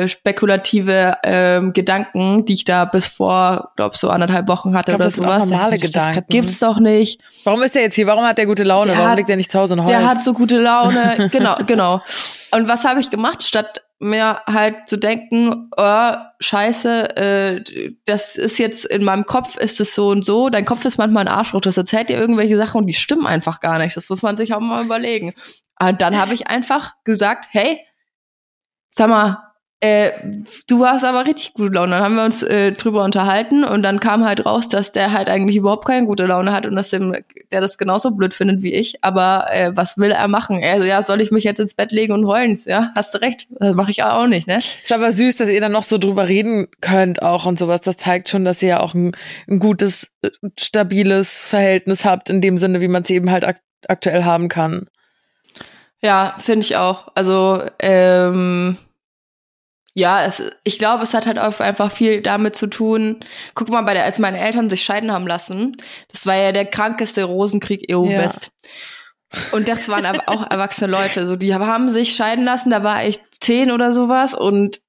spekulative ähm, Gedanken, die ich da bis vor, glaube so anderthalb Wochen hatte ich glaub, oder das sowas. Sind auch normale Gedanken. Das gibt's doch nicht. Warum ist der jetzt hier? Warum hat der gute Laune? Der Warum hat, liegt der nicht zu Hause und heult? Der hat so gute Laune. Genau, genau. Und was habe ich gemacht, statt mir halt zu denken, oh, scheiße, äh, das ist jetzt in meinem Kopf, ist es so und so. Dein Kopf ist manchmal ein Arschloch, das erzählt dir irgendwelche Sachen und die stimmen einfach gar nicht. Das muss man sich auch mal überlegen. Und dann habe ich einfach gesagt, hey, sag mal, äh, du warst aber richtig gute Laune. Dann haben wir uns äh, drüber unterhalten und dann kam halt raus, dass der halt eigentlich überhaupt keine gute Laune hat und dass dem, der das genauso blöd findet wie ich. Aber äh, was will er machen? Er so, ja, soll ich mich jetzt ins Bett legen und heulen? Ja, hast du recht, das mache ich auch nicht, ne? Ist aber süß, dass ihr dann noch so drüber reden könnt auch und sowas. Das zeigt schon, dass ihr ja auch ein, ein gutes, stabiles Verhältnis habt, in dem Sinne, wie man es eben halt ak- aktuell haben kann. Ja, finde ich auch. Also, ähm, ja, es, ich glaube, es hat halt auch einfach viel damit zu tun. Guck mal, bei der, als meine Eltern sich scheiden haben lassen, das war ja der krankeste Rosenkrieg E U-West. Ja. Und das waren aber auch erwachsene Leute. So, die haben sich scheiden lassen, da war ich zehn oder sowas und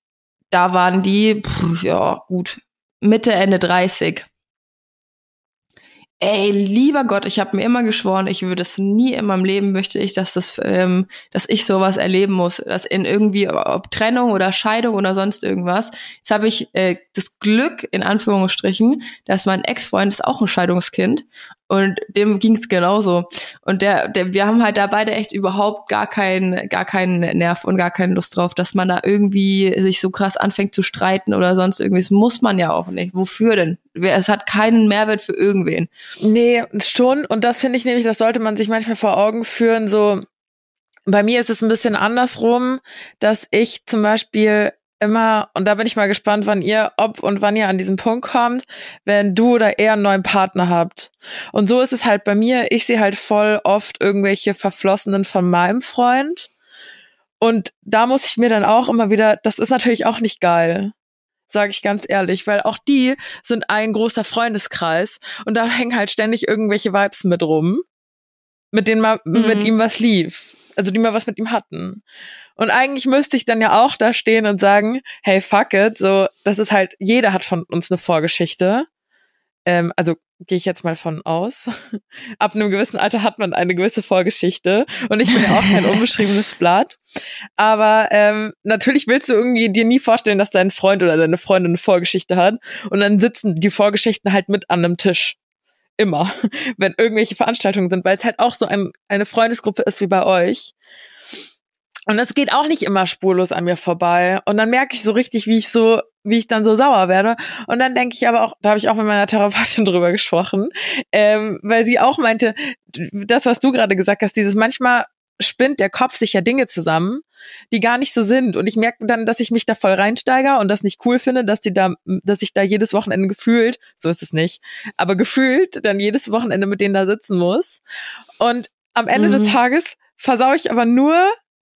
da waren die, pff, ja, gut, Mitte, Ende dreißig. Ey, lieber Gott, ich habe mir immer geschworen, ich würde es nie in meinem Leben, möchte ich, dass das, ähm, dass ich sowas erleben muss, dass in irgendwie, ob Trennung oder Scheidung oder sonst irgendwas. Jetzt habe ich äh, das Glück, in Anführungsstrichen, dass mein Ex-Freund ist auch ein Scheidungskind und dem ging's genauso. Und der, der, wir haben halt da beide echt überhaupt gar keinen, gar keinen Nerv und gar keine Lust drauf, dass man da irgendwie sich so krass anfängt zu streiten oder sonst irgendwie. Das muss man ja auch nicht. Wofür denn? Es hat keinen Mehrwert für irgendwen. Nee, schon. Und das finde ich nämlich, das sollte man sich manchmal vor Augen führen. So, bei mir ist es ein bisschen andersrum, dass ich zum Beispiel immer, und da bin ich mal gespannt, wann ihr, ob und wann ihr an diesen Punkt kommt, wenn du oder er einen neuen Partner habt. Und so ist es halt bei mir. Ich sehe halt voll oft irgendwelche Verflossenen von meinem Freund. Und da muss ich mir dann auch immer wieder, das ist natürlich auch nicht geil. Sage ich ganz ehrlich, weil auch die sind ein großer Freundeskreis und da hängen halt ständig irgendwelche Vibes mit rum, mit denen mal mhm. mit ihm was lief, also die mal was mit ihm hatten. Und eigentlich müsste ich dann ja auch da stehen und sagen, hey, fuck it, so, das ist halt, jeder hat von uns eine Vorgeschichte. Ähm, also gehe ich jetzt mal von aus. Ab einem gewissen Alter hat man eine gewisse Vorgeschichte und ich bin ja auch kein unbeschriebenes Blatt. Aber ähm, natürlich willst du irgendwie dir nie vorstellen, dass dein Freund oder deine Freundin eine Vorgeschichte hat und dann sitzen die Vorgeschichten halt mit an einem Tisch. Immer, wenn irgendwelche Veranstaltungen sind, weil es halt auch so ein, eine Freundesgruppe ist wie bei euch. Und das geht auch nicht immer spurlos an mir vorbei. Und dann merke ich so richtig, wie ich so, wie ich dann so sauer werde. Und dann denke ich aber auch, da habe ich auch mit meiner Therapeutin drüber gesprochen, ähm, weil sie auch meinte, das, was du gerade gesagt hast, dieses manchmal spinnt der Kopf sich ja Dinge zusammen, die gar nicht so sind. Und ich merke dann, dass ich mich da voll reinsteigere und das nicht cool finde, dass die da, dass ich da jedes Wochenende gefühlt, so ist es nicht, aber gefühlt dann jedes Wochenende mit denen da sitzen muss. Und am Ende mhm. des Tages versaue ich aber nur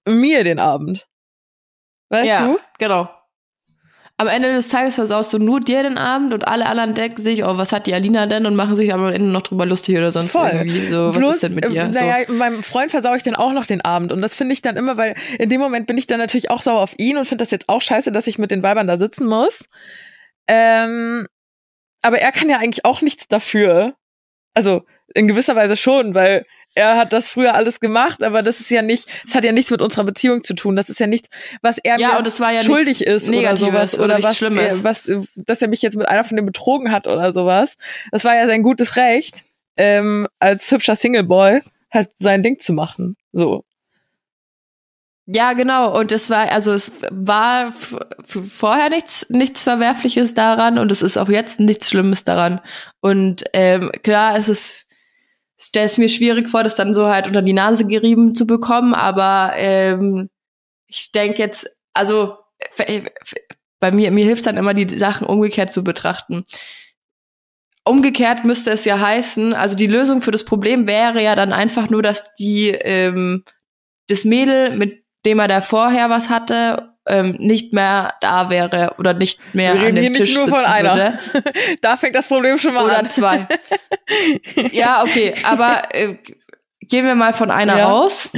mir den Abend. Weißt ja, du? Ja, genau. Am Ende des Tages versaust du nur dir den Abend und alle anderen denken sich, oh, was hat die Alina denn? Und machen sich am Ende noch drüber lustig oder sonst Voll. Irgendwie. So, Bloß, was ist denn mit ihr? Naja, so. Meinem Freund versaue ich dann auch noch den Abend. Und das finde ich dann immer, weil in dem Moment bin ich dann natürlich auch sauer auf ihn und finde das jetzt auch scheiße, dass ich mit den Weibern da sitzen muss. Ähm, aber er kann ja eigentlich auch nichts dafür. Also in gewisser Weise schon, weil er hat das früher alles gemacht, aber das ist ja nicht, das hat ja nichts mit unserer Beziehung zu tun. Das ist ja nichts, was er ja, mir und das war ja schuldig ist oder sowas. Oder, oder was Schlimmes. Er, was, dass er mich jetzt mit einer von denen betrogen hat oder sowas. Das war ja sein gutes Recht, ähm, als hübscher Singleboy halt sein Ding zu machen. So. Ja, genau. Und es war, also es war f- f- vorher nichts, nichts Verwerfliches daran und es ist auch jetzt nichts Schlimmes daran. Und ähm, klar, es ist. Ich stelle es mir schwierig vor, das dann so halt unter die Nase gerieben zu bekommen, aber ähm, ich denke jetzt, also f- f- bei mir, mir hilft es dann immer, die Sachen umgekehrt zu betrachten. Umgekehrt müsste es ja heißen, also die Lösung für das Problem wäre ja dann einfach nur, dass die ähm, das Mädel, mit dem er da vorher was hatte, ähm, nicht mehr da wäre oder nicht mehr an dem Tisch sitzen würde. Wir reden hier nicht nur von einer. Da fängt das Problem schon mal an. Oder zwei. Ja, okay, aber äh, gehen wir mal von einer ja. aus.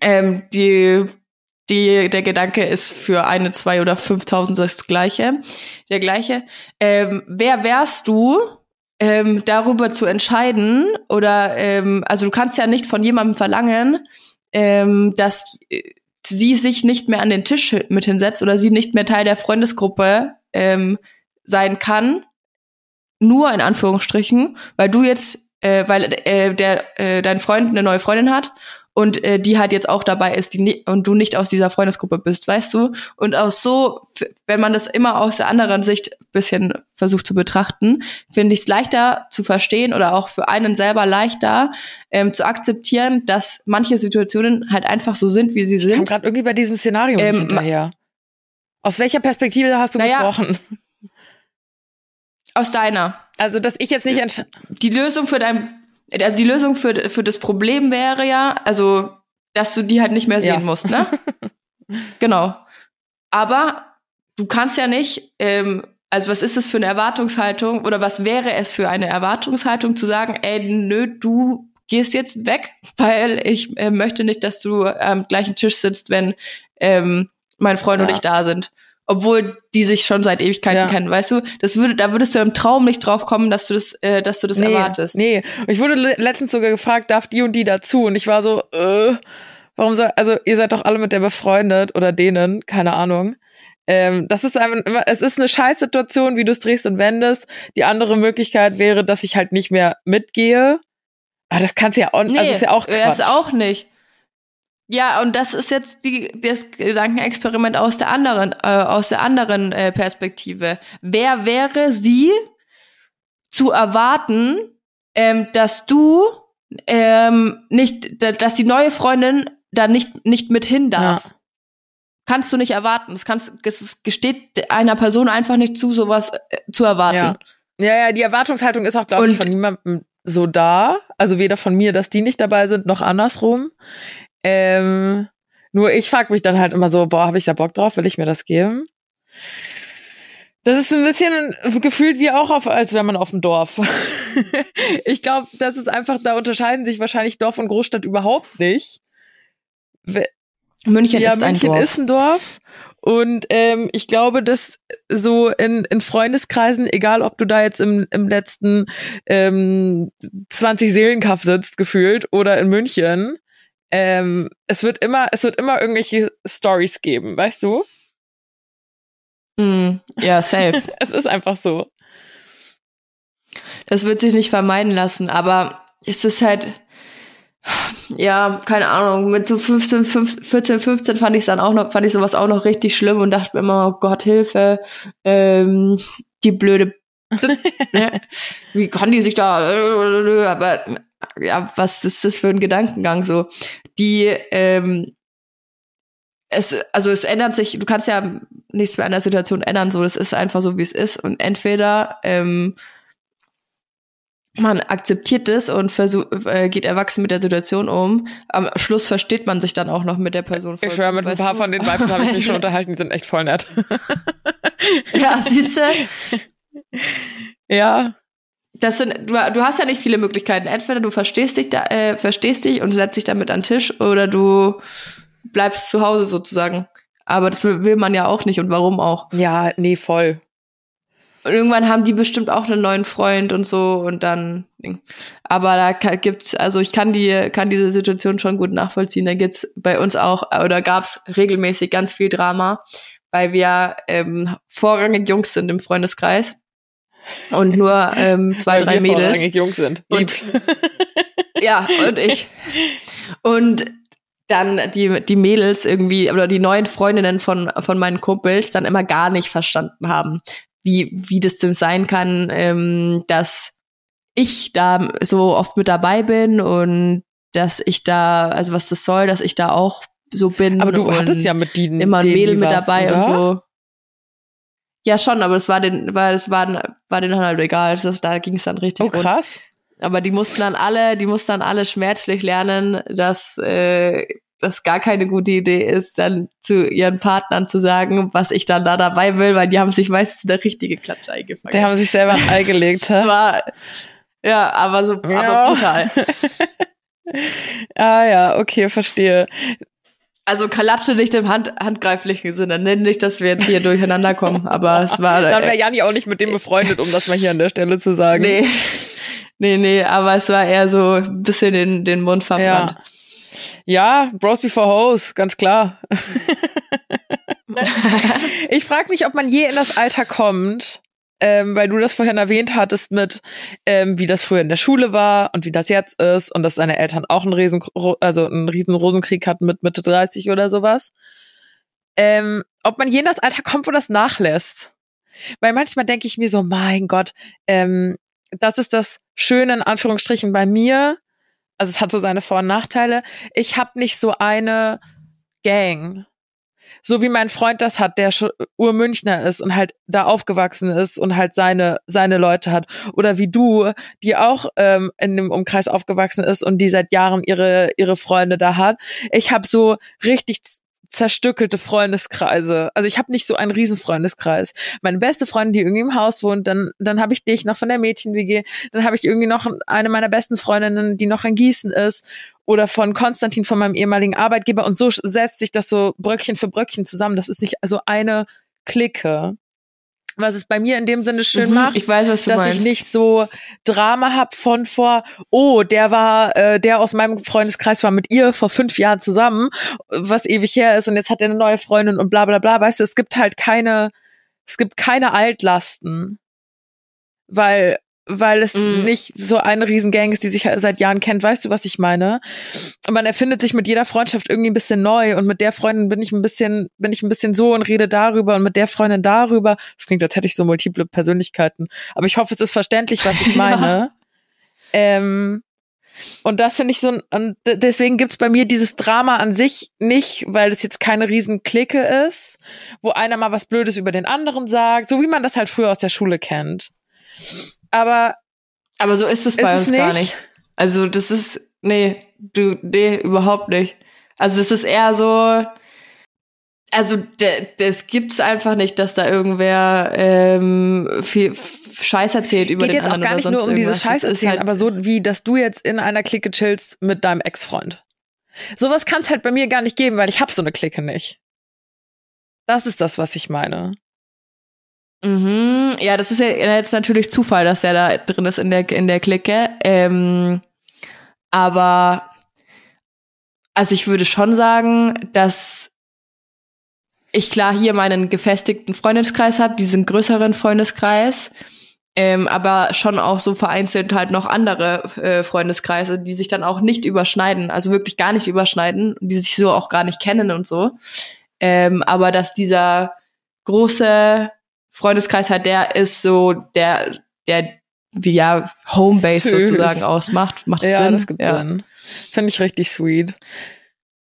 Ähm, die, die, der Gedanke ist für eine, zwei oder fünftausend das gleiche, der gleiche. Ähm, wer wärst du, ähm, darüber zu entscheiden? Oder, ähm, also du kannst ja nicht von jemandem verlangen, ähm, dass sie sich nicht mehr an den Tisch mit hinsetzt oder sie nicht mehr Teil der Freundesgruppe ähm, sein kann. Nur in Anführungsstrichen, weil du jetzt, äh, weil äh, der äh, dein Freund eine neue Freundin hat und äh, die halt jetzt auch dabei ist, die ni- und du nicht aus dieser Freundesgruppe bist, weißt du? Und auch so, f- wenn man das immer aus der anderen Sicht ein bisschen versucht zu betrachten, finde ich es leichter zu verstehen oder auch für einen selber leichter ähm, zu akzeptieren, dass manche Situationen halt einfach so sind, wie sie sind. Ich bin gerade irgendwie bei diesem Szenario ähm, nicht hinterher. Aus welcher Perspektive hast du naja, gesprochen? Aus deiner. Also, dass ich jetzt nicht entscheide. Die Lösung für dein, also die Lösung für, für das Problem wäre ja, also, dass du die halt nicht mehr sehen ja. musst, ne? Genau. Aber du kannst ja nicht, ähm, also was ist das für eine Erwartungshaltung oder was wäre es für eine Erwartungshaltung zu sagen, ey, nö, du gehst jetzt weg, weil ich äh, möchte nicht, dass du am gleichen Tisch sitzt, wenn ähm, mein Freund ja. und ich da sind. Obwohl die sich schon seit Ewigkeiten ja. kennen, weißt du? Das würde, da würdest du im Traum nicht drauf kommen, dass du das, äh, dass du das nee, erwartest. Nee, ich wurde le- letztens sogar gefragt, darf die und die dazu? Und ich war so, äh, warum so, also ihr seid doch alle mit der befreundet oder denen, keine Ahnung. Ähm, das ist einfach immer, es ist eine Scheißsituation, wie du es drehst und wendest. Die andere Möglichkeit wäre, dass ich halt nicht mehr mitgehe. Aber das kannst du ja auch nicht, nee, also ist ja auch Quatsch. Nee, das ist auch nicht. Ja, und das ist jetzt die, das Gedankenexperiment aus der anderen, äh, aus der anderen äh, Perspektive. Wer wäre sie zu erwarten, ähm, dass du ähm, nicht, d- dass die neue Freundin da nicht nicht mit hin darf? Ja. Kannst du nicht erwarten. Das kannst, es gesteht einer Person einfach nicht zu, sowas äh, zu erwarten. Ja. ja, ja, die Erwartungshaltung ist auch, glaube ich, von niemandem so da. Also weder von mir, dass die nicht dabei sind, noch andersrum. Ähm, nur ich frag mich dann halt immer so, boah, habe ich da Bock drauf? Will ich mir das geben? Das ist ein bisschen gefühlt wie auch, auf, als wäre man auf dem Dorf. Ich glaube, das ist einfach, da unterscheiden sich wahrscheinlich Dorf und Großstadt überhaupt nicht. We- München ja, ist ein München Dorf. München ist ein Dorf. Und ähm, ich glaube, dass so in, in Freundeskreisen, egal ob du da jetzt im, im letzten ähm, zwanzig-Seelenkaff sitzt, gefühlt, oder in München, Ähm, es wird immer, es wird immer irgendwelche Storys geben, weißt du? Mm, ja, safe. Es ist einfach so. Das wird sich nicht vermeiden lassen, aber es ist halt, ja, keine Ahnung, mit so fünfzehn, fünfzehn, vierzehn, fünfzehn fand ich dann auch noch, fand ich sowas auch noch richtig schlimm und dachte mir immer, oh Gott, Hilfe, ähm, die blöde, ne? Wie kann die sich da, aber ja, was ist das für ein Gedankengang so? Die, ähm, es, also es ändert sich, du kannst ja nichts mehr an der Situation ändern, so, das ist einfach so, wie es ist. Und entweder ähm, man akzeptiert es und versuch, äh, geht erwachsen mit der Situation um. Am Schluss versteht man sich dann auch noch mit der Person. Ich schwöre, mit ein paar du? von den Weibern habe ich mich schon unterhalten, die sind echt voll nett. Ja, siehst du? Ja. Das sind, du, du hast ja nicht viele Möglichkeiten. Entweder du verstehst dich, da, äh, verstehst dich und setzt dich damit an den Tisch oder du bleibst zu Hause sozusagen. Aber das will, will man ja auch nicht und warum auch. Ja, nee, voll. Und irgendwann haben die bestimmt auch einen neuen Freund und so und dann. Aber da gibt's, also ich kann die, kann diese Situation schon gut nachvollziehen. Da gibt's bei uns auch oder gab's regelmäßig ganz viel Drama, weil wir ähm, vorrangig Jungs sind im Freundeskreis. Und nur ähm, zwei, weil drei wir Mädels. Eigentlich jung sind. Und, ja, und ich. Und dann die, die Mädels irgendwie, oder die neuen Freundinnen von, von meinen Kumpels dann immer gar nicht verstanden haben, wie, wie das denn sein kann, ähm, dass ich da so oft mit dabei bin und dass ich da, also was das soll, dass ich da auch so bin. Aber du hattest ja mit denen immer ein Mädel mit dabei oder? Und so. Ja, schon, aber das war den, war, das war, war den halt egal. Das, da ging es dann richtig gut. Oh, krass. Rund. Aber die mussten dann alle, die mussten dann alle schmerzlich lernen, dass, äh, das gar keine gute Idee ist, dann zu ihren Partnern zu sagen, was ich dann da dabei will, weil die haben sich meistens eine richtige Klatsche eingefangen. Die haben sich selber ein Ei gelegt, hä? Das war, ja, aber so, ja. aber brutal. Ah ja, okay, verstehe. Also Kalatsche nicht im hand, handgreiflichen Sinne, nicht, dass wir jetzt hier durcheinander kommen, aber es war... Dann wäre Janni auch nicht mit dem befreundet, um das mal hier an der Stelle zu sagen. Nee, nee, nee, aber es war eher so ein bisschen den, den Mund verbrannt. Ja, ja, Bros before Hoes, ganz klar. Ich frage mich, ob man je in das Alter kommt, ähm, weil du das vorhin erwähnt hattest mit, ähm, wie das früher in der Schule war und wie das jetzt ist und dass deine Eltern auch einen Riesen, also einen riesen Rosenkrieg hatten mit Mitte dreißig oder sowas. Ähm, ob man je in das Alter kommt, wo das nachlässt. Weil manchmal denke ich mir so, mein Gott, ähm, das ist das Schöne in Anführungsstrichen bei mir. Also es hat so seine Vor- und Nachteile. Ich habe nicht so eine Gang. So wie mein Freund das hat, der Urmünchner ist und halt da aufgewachsen ist und halt seine seine Leute hat. Oder wie du, die auch ähm, in dem Umkreis aufgewachsen ist und die seit Jahren ihre ihre Freunde da hat. Ich habe so richtig zerstückelte Freundeskreise. Also ich habe nicht so einen riesen Freundeskreis. Meine beste Freundin, die irgendwie im Haus wohnt, dann dann habe ich dich noch von der Mädchen-W G, dann habe ich irgendwie noch eine meiner besten Freundinnen, die noch in Gießen ist oder von Konstantin, von meinem ehemaligen Arbeitgeber und so setzt sich das so Bröckchen für Bröckchen zusammen. Das ist nicht so eine Clique. Was es bei mir in dem Sinne schön mhm, macht, ich weiß, was du dass meinst. Ich nicht so Drama hab von vor, oh, der war, äh, der aus meinem Freundeskreis war mit ihr vor fünf Jahren zusammen, was ewig her ist und jetzt hat er eine neue Freundin und bla bla bla. Weißt du, es gibt halt keine, es gibt keine Altlasten, weil weil es mhm. nicht so eine Riesengang ist, die sich seit Jahren kennt. Weißt du, was ich meine? Und man erfindet sich mit jeder Freundschaft irgendwie ein bisschen neu und mit der Freundin bin ich ein bisschen, bin ich ein bisschen so und rede darüber und mit der Freundin darüber. Das klingt, als hätte ich so multiple Persönlichkeiten. Aber ich hoffe, es ist verständlich, was ich meine. ähm, und das finde ich so, und deswegen gibt's bei mir dieses Drama an sich nicht, weil es jetzt keine Riesenklicke ist, wo einer mal was Blödes über den anderen sagt, so wie man das halt früher aus der Schule kennt. Aber aber so ist es bei uns gar nicht. Also das ist, nee, du, nee, überhaupt nicht. Also das ist eher so, also de, das gibt's einfach nicht, dass da irgendwer ähm, viel Scheiß erzählt über den anderen oder sonst irgendwas. Geht jetzt auch gar nicht nur um dieses Scheiß erzählen, aber so wie, dass du jetzt in einer Clique chillst mit deinem Ex-Freund. Sowas kann's halt bei mir gar nicht geben, weil ich hab so eine Clique nicht. Das ist das, was ich meine. Mhm. Ja, das ist ja jetzt natürlich Zufall, dass der da drin ist in der in der Clique. Ähm, aber also ich würde schon sagen, dass ich klar hier meinen gefestigten Freundeskreis habe, diesen größeren Freundeskreis, ähm, aber schon auch so vereinzelt halt noch andere äh, Freundeskreise, die sich dann auch nicht überschneiden, also wirklich gar nicht überschneiden, die sich so auch gar nicht kennen und so. Ähm, aber dass dieser große Freundeskreis halt, der ist so, der, der, wie ja, Homebase Süß. sozusagen ausmacht. Macht das ja, Sinn? Das gibt ja Sinn. Finde ich richtig sweet.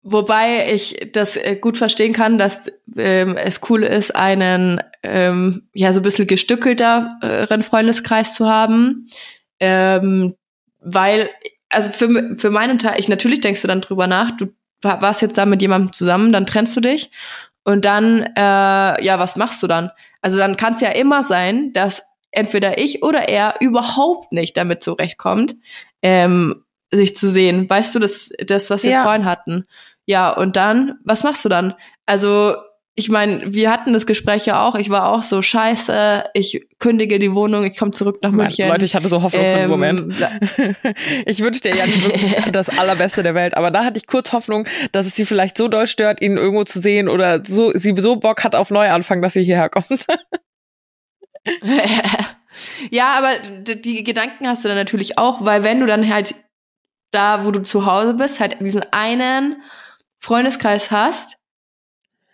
Wobei ich das äh, gut verstehen kann, dass ähm, es cool ist, einen, ähm, ja, so ein bisschen gestückelteren Freundeskreis zu haben, ähm, weil, also für, für meinen Teil, ich, natürlich denkst du dann drüber nach, du warst jetzt da mit jemandem zusammen, dann trennst du dich. Und dann, äh, ja, was machst du dann? Also dann kann es ja immer sein, dass entweder ich oder er überhaupt nicht damit zurechtkommt, ähm, sich zu sehen. Weißt du, das, das was wir ja. vorhin hatten? Ja, und dann, was machst du dann? Also, ich meine, wir hatten das Gespräch ja auch. Ich war auch so, scheiße, ich kündige die Wohnung, ich komme zurück nach München. Leute, ich hatte so Hoffnung ähm, für den Moment. Ich wünschte ja nicht wirklich das Allerbeste der Welt, aber da hatte ich kurz Hoffnung, dass es sie vielleicht so doll stört, ihn irgendwo zu sehen oder so, sie so Bock hat auf Neuanfang, dass sie hierher kommt. Ja, aber die Gedanken hast du dann natürlich auch, weil wenn du dann halt da, wo du zu Hause bist, halt diesen einen Freundeskreis hast,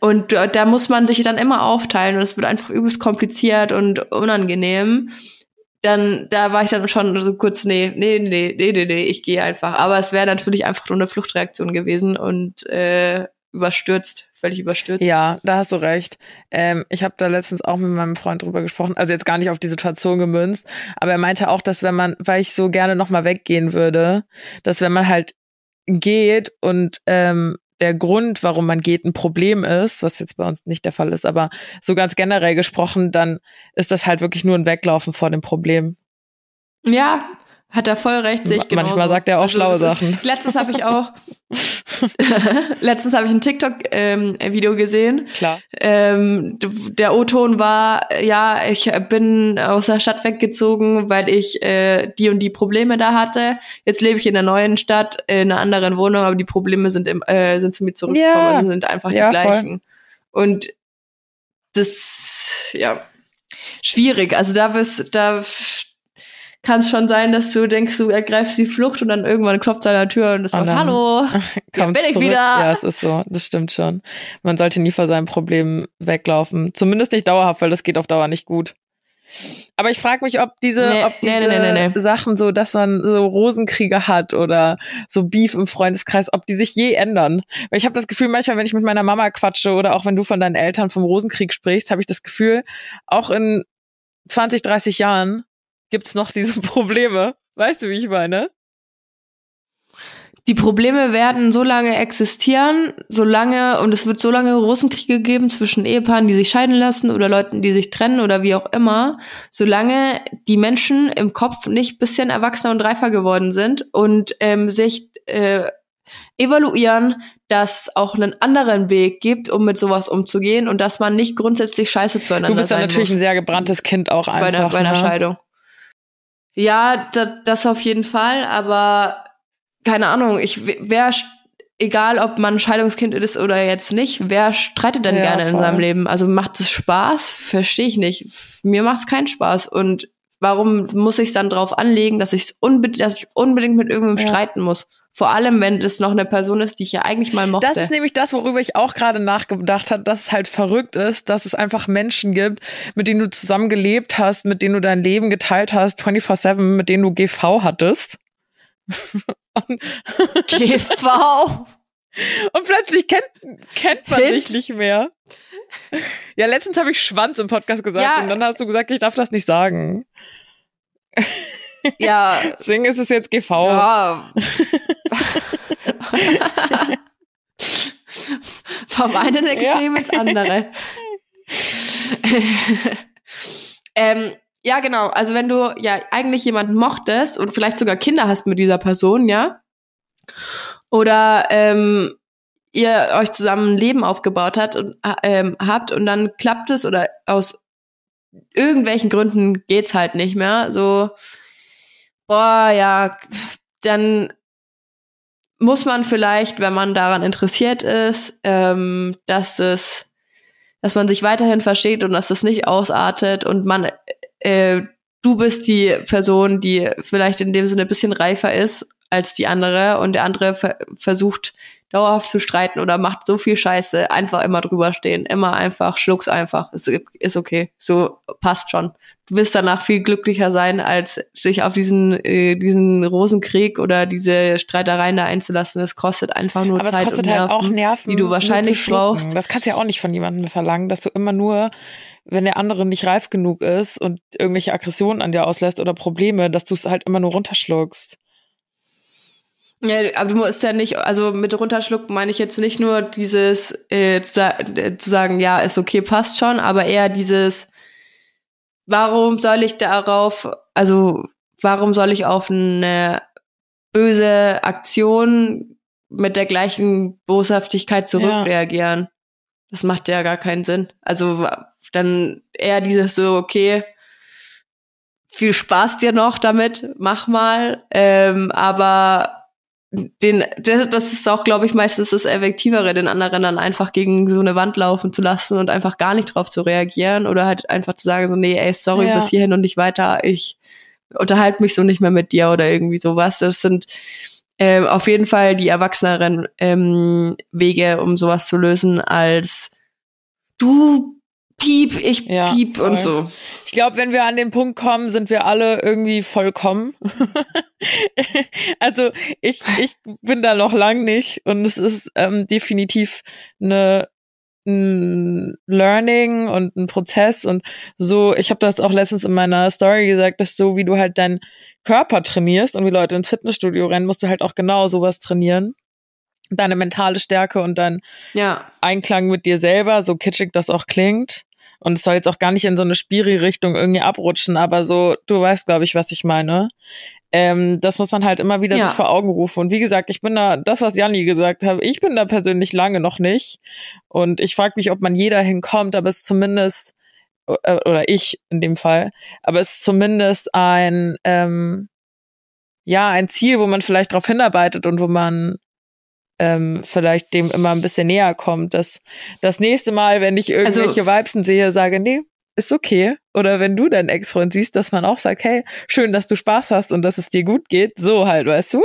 und da muss man sich dann immer aufteilen und es wird einfach übelst kompliziert und unangenehm. Dann, da war ich dann schon so kurz, nee, nee, nee, nee, nee, nee, ich gehe einfach. Aber es wäre natürlich einfach nur eine Fluchtreaktion gewesen und äh, überstürzt, völlig überstürzt. Ja, da hast du recht. Ähm, ich habe da letztens auch mit meinem Freund drüber gesprochen, also jetzt gar nicht auf die Situation gemünzt, aber er meinte auch, dass wenn man, weil ich so gerne nochmal weggehen würde, dass wenn man halt geht und ähm, der Grund, warum man geht, ein Problem ist, was jetzt bei uns nicht der Fall ist, aber so ganz generell gesprochen, dann ist das halt wirklich nur ein Weglaufen vor dem Problem. Ja, Hat er voll recht, sehe ich genauso. Manchmal sagt er auch also, schlaue Sachen. Ist, letztens habe ich auch letztens habe ich ein TikTok-Video ähm, gesehen. Klar. Ähm, der O-Ton war, ja, ich bin aus der Stadt weggezogen, weil ich äh, die und die Probleme da hatte. Jetzt lebe ich in der neuen Stadt, in einer anderen Wohnung, aber die Probleme sind, im, äh, sind zu mir zurückgekommen, ja. Also sind einfach ja, die gleichen. Voll. Und das, ja, schwierig. Also da bist, da... kann es schon sein, dass du denkst, du ergreifst die Flucht und dann irgendwann klopft es an der Tür und es macht, hallo, hier bin ich zurück. Wieder. Ja, es ist so, das stimmt schon. Man sollte nie vor seinem Problem weglaufen. Zumindest nicht dauerhaft, weil das geht auf Dauer nicht gut. Aber ich frage mich, ob diese, nee, ob diese nee, nee, nee, nee. Sachen so, dass man so Rosenkriege hat oder so Beef im Freundeskreis, ob die sich je ändern. Weil ich habe das Gefühl, manchmal, wenn ich mit meiner Mama quatsche oder auch wenn du von deinen Eltern vom Rosenkrieg sprichst, habe ich das Gefühl, auch in zwanzig, dreißig Jahren gibt's noch diese Probleme? Weißt du, wie ich meine? Die Probleme werden so lange existieren, solange, und es wird so lange Rosenkriege geben zwischen Ehepaaren, die sich scheiden lassen oder Leuten, die sich trennen oder wie auch immer, solange die Menschen im Kopf nicht bisschen erwachsener und reifer geworden sind und ähm, sich äh, evaluieren, dass es auch einen anderen Weg gibt, um mit sowas umzugehen und dass man nicht grundsätzlich scheiße zueinander sein muss. Du bist dann natürlich ein sehr gebranntes Kind auch einfach. Bei einer, bei einer ne? Scheidung. Ja, das, das auf jeden Fall, aber keine Ahnung, ich wäre, egal ob man Scheidungskind ist oder jetzt nicht, wer streitet denn ja, gerne voll. In seinem Leben? Also macht es Spaß? Verstehe ich nicht. Mir macht es keinen Spaß. Und warum muss ich es dann drauf anlegen, dass, ich's unbe- dass ich unbedingt mit irgendwem ja. streiten muss? Vor allem, wenn es noch eine Person ist, die ich ja eigentlich mal mochte. Das ist nämlich das, worüber ich auch gerade nachgedacht habe, dass es halt verrückt ist, dass es einfach Menschen gibt, mit denen du zusammen gelebt hast, mit denen du dein Leben geteilt hast, vierundzwanzig sieben, mit denen du G V hattest. G V? Und plötzlich kennt, kennt man Hint. Dich nicht mehr. Ja, letztens habe ich Schwanz im Podcast gesagt ja. und dann hast du gesagt, ich darf das nicht sagen. Ja. Deswegen ist es jetzt G V. Ja. Vom einen Extrem ja. ins andere. ähm, ja, genau. Also wenn du ja eigentlich jemanden mochtest und vielleicht sogar Kinder hast mit dieser Person, ja, oder ähm, ihr euch zusammen ein Leben aufgebaut hat und, ähm, habt und dann klappt es oder aus irgendwelchen Gründen geht's halt nicht mehr, so boah, ja, dann muss man vielleicht, wenn man daran interessiert ist, ähm, dass es, dass man sich weiterhin versteht und dass das nicht ausartet und man, äh, du bist die Person, die vielleicht in dem Sinne ein bisschen reifer ist als die andere und der andere ver- versucht dauerhaft zu streiten oder macht so viel Scheiße, einfach immer drüber stehen, immer einfach, schluck's einfach, ist, ist okay, so passt schon. Du wirst danach viel glücklicher sein, als sich auf diesen äh, diesen Rosenkrieg oder diese Streitereien da einzulassen. Das kostet einfach nur aber Zeit kostet und Nerven, halt auch Nerven, die du wahrscheinlich brauchst. Das kannst du ja auch nicht von jemandem verlangen, dass du immer nur, wenn der andere nicht reif genug ist und irgendwelche Aggressionen an dir auslässt oder Probleme, dass du es halt immer nur runterschluckst. Ja, aber du musst ja nicht, also mit runterschlucken meine ich jetzt nicht nur dieses äh, zu, äh, zu sagen, ja, ist okay, passt schon, aber eher dieses, warum soll ich darauf, also warum soll ich auf eine böse Aktion mit der gleichen Boshaftigkeit zurückreagieren? Ja. Das macht ja gar keinen Sinn. Also dann eher dieses so, okay, viel Spaß dir noch damit, mach mal, ähm, aber den, das ist auch, glaube ich, meistens das Effektivere, den anderen dann einfach gegen so eine Wand laufen zu lassen und einfach gar nicht drauf zu reagieren oder halt einfach zu sagen so, nee, ey, sorry, ja. bis hierhin und nicht weiter, ich unterhalte mich so nicht mehr mit dir oder irgendwie sowas. Das sind äh, auf jeden Fall die erwachseneren ähm, Wege, um sowas zu lösen, als du piep, ich ja, piep voll. Und so. Ich glaube, wenn wir an den Punkt kommen, sind wir alle irgendwie vollkommen. Also ich ich bin da noch lang nicht und es ist ähm, definitiv eine ein Learning und ein Prozess und so. Ich habe das auch letztens in meiner Story gesagt, dass so wie du halt deinen Körper trainierst und wie Leute ins Fitnessstudio rennen, musst du halt auch genau sowas trainieren. Deine mentale Stärke und dein ja. Einklang mit dir selber, so kitschig das auch klingt. Und es soll jetzt auch gar nicht in so eine Spiri-Richtung irgendwie abrutschen, aber so, du weißt, glaube ich, was ich meine. Ähm, das muss man halt immer wieder ja. sich vor Augen rufen. Und wie gesagt, ich bin da, das, was Janni gesagt hat, ich bin da persönlich lange noch nicht. Und ich frage mich, ob man jeder hinkommt, aber es zumindest, oder ich in dem Fall, aber es ist zumindest ein, ähm, ja, ein Ziel, wo man vielleicht drauf hinarbeitet und wo man ähm, vielleicht dem immer ein bisschen näher kommt, dass das nächste Mal, wenn ich irgendwelche also, Weibsen sehe, sage, nee, ist okay. Oder wenn du deinen Ex-Freund siehst, dass man auch sagt, hey, schön, dass du Spaß hast und dass es dir gut geht. So halt, weißt du?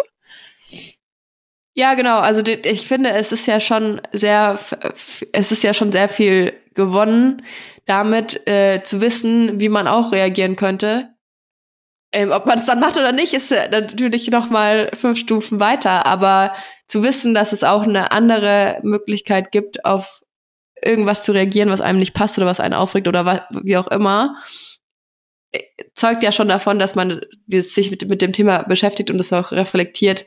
Ja, genau. Also ich finde, es ist ja schon sehr, es ist ja schon sehr viel gewonnen, damit äh, zu wissen, wie man auch reagieren könnte. Ähm, ob man es dann macht oder nicht, ist ja natürlich noch mal fünf Stufen weiter. Aber zu wissen, dass es auch eine andere Möglichkeit gibt, auf irgendwas zu reagieren, was einem nicht passt oder was einen aufregt oder was, wie auch immer, zeugt ja schon davon, dass man sich mit, mit dem Thema beschäftigt und das auch reflektiert.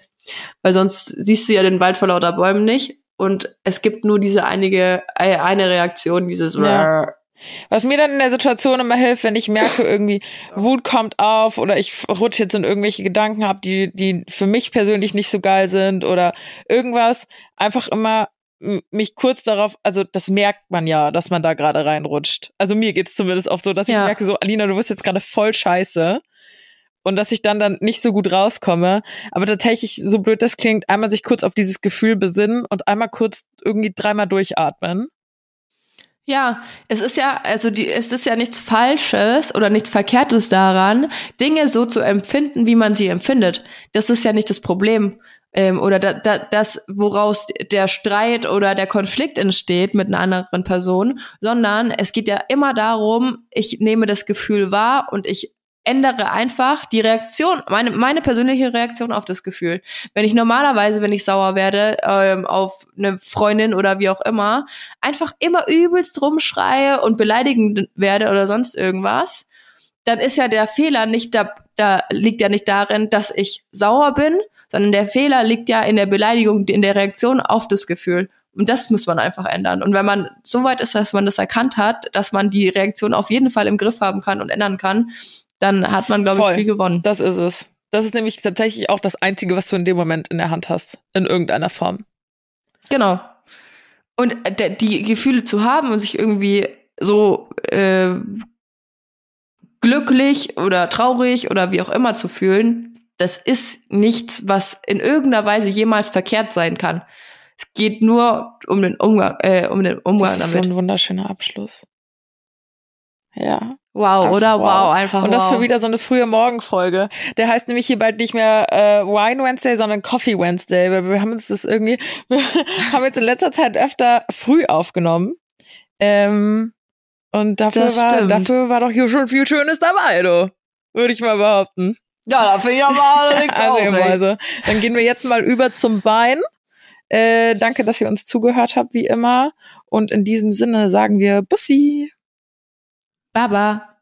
Weil sonst siehst du ja den Wald vor lauter Bäumen nicht. Und es gibt nur diese einige eine Reaktion, dieses... Ja. Was mir dann in der Situation immer hilft, wenn ich merke, irgendwie Wut kommt auf oder ich rutsche jetzt in irgendwelche Gedanken ab, die, die für mich persönlich nicht so geil sind oder irgendwas, einfach immer mich kurz darauf, also das merkt man ja, dass man da gerade reinrutscht. Also mir geht's zumindest oft so, dass ja. ich merke so, Alina, du bist jetzt gerade voll scheiße und dass ich dann dann nicht so gut rauskomme. Aber tatsächlich, so blöd das klingt, einmal sich kurz auf dieses Gefühl besinnen und einmal kurz irgendwie dreimal durchatmen. Ja, es ist ja, also die, es ist ja nichts Falsches oder nichts Verkehrtes daran, Dinge so zu empfinden, wie man sie empfindet. Das ist ja nicht das Problem. Ähm, oder da, da, das, woraus der Streit oder der Konflikt entsteht mit einer anderen Person, sondern es geht ja immer darum, ich nehme das Gefühl wahr und ich ändere einfach die Reaktion, meine, meine persönliche Reaktion auf das Gefühl. Wenn ich normalerweise, wenn ich sauer werde ähm, auf eine Freundin oder wie auch immer, einfach immer übelst rumschreie und beleidigend werde oder sonst irgendwas, dann ist ja der Fehler nicht da, da liegt ja nicht darin, dass ich sauer bin, sondern der Fehler liegt ja in der Beleidigung, in der Reaktion auf das Gefühl. Und das muss man einfach ändern. Und wenn man so weit ist, dass man das erkannt hat, dass man die Reaktion auf jeden Fall im Griff haben kann und ändern kann, dann hat man, glaube ich, viel gewonnen. Das ist es. Das ist nämlich tatsächlich auch das Einzige, was du in dem Moment in der Hand hast, in irgendeiner Form. Genau. Und de- die Gefühle zu haben und sich irgendwie so äh, glücklich oder traurig oder wie auch immer zu fühlen, das ist nichts, was in irgendeiner Weise jemals verkehrt sein kann. Es geht nur um den Umgang, äh, um den Umgang damit. Das ist damit. So ein wunderschöner Abschluss. Ja. Wow, einfach oder? Wow, wow einfach Und wow. Das für wieder so eine frühe Morgenfolge. Der heißt nämlich hier bald nicht mehr äh, Wine Wednesday, sondern Coffee Wednesday, weil wir haben uns das irgendwie, wir haben jetzt in letzter Zeit öfter früh aufgenommen. Ähm, und dafür war, dafür war doch hier schon viel Schönes dabei, du. Würde ich mal behaupten. Ja, dafür ja mal nichts also, dann gehen wir jetzt mal über zum Wein. Äh, danke, dass ihr uns zugehört habt, wie immer. Und in diesem Sinne sagen wir Bussi. Baba.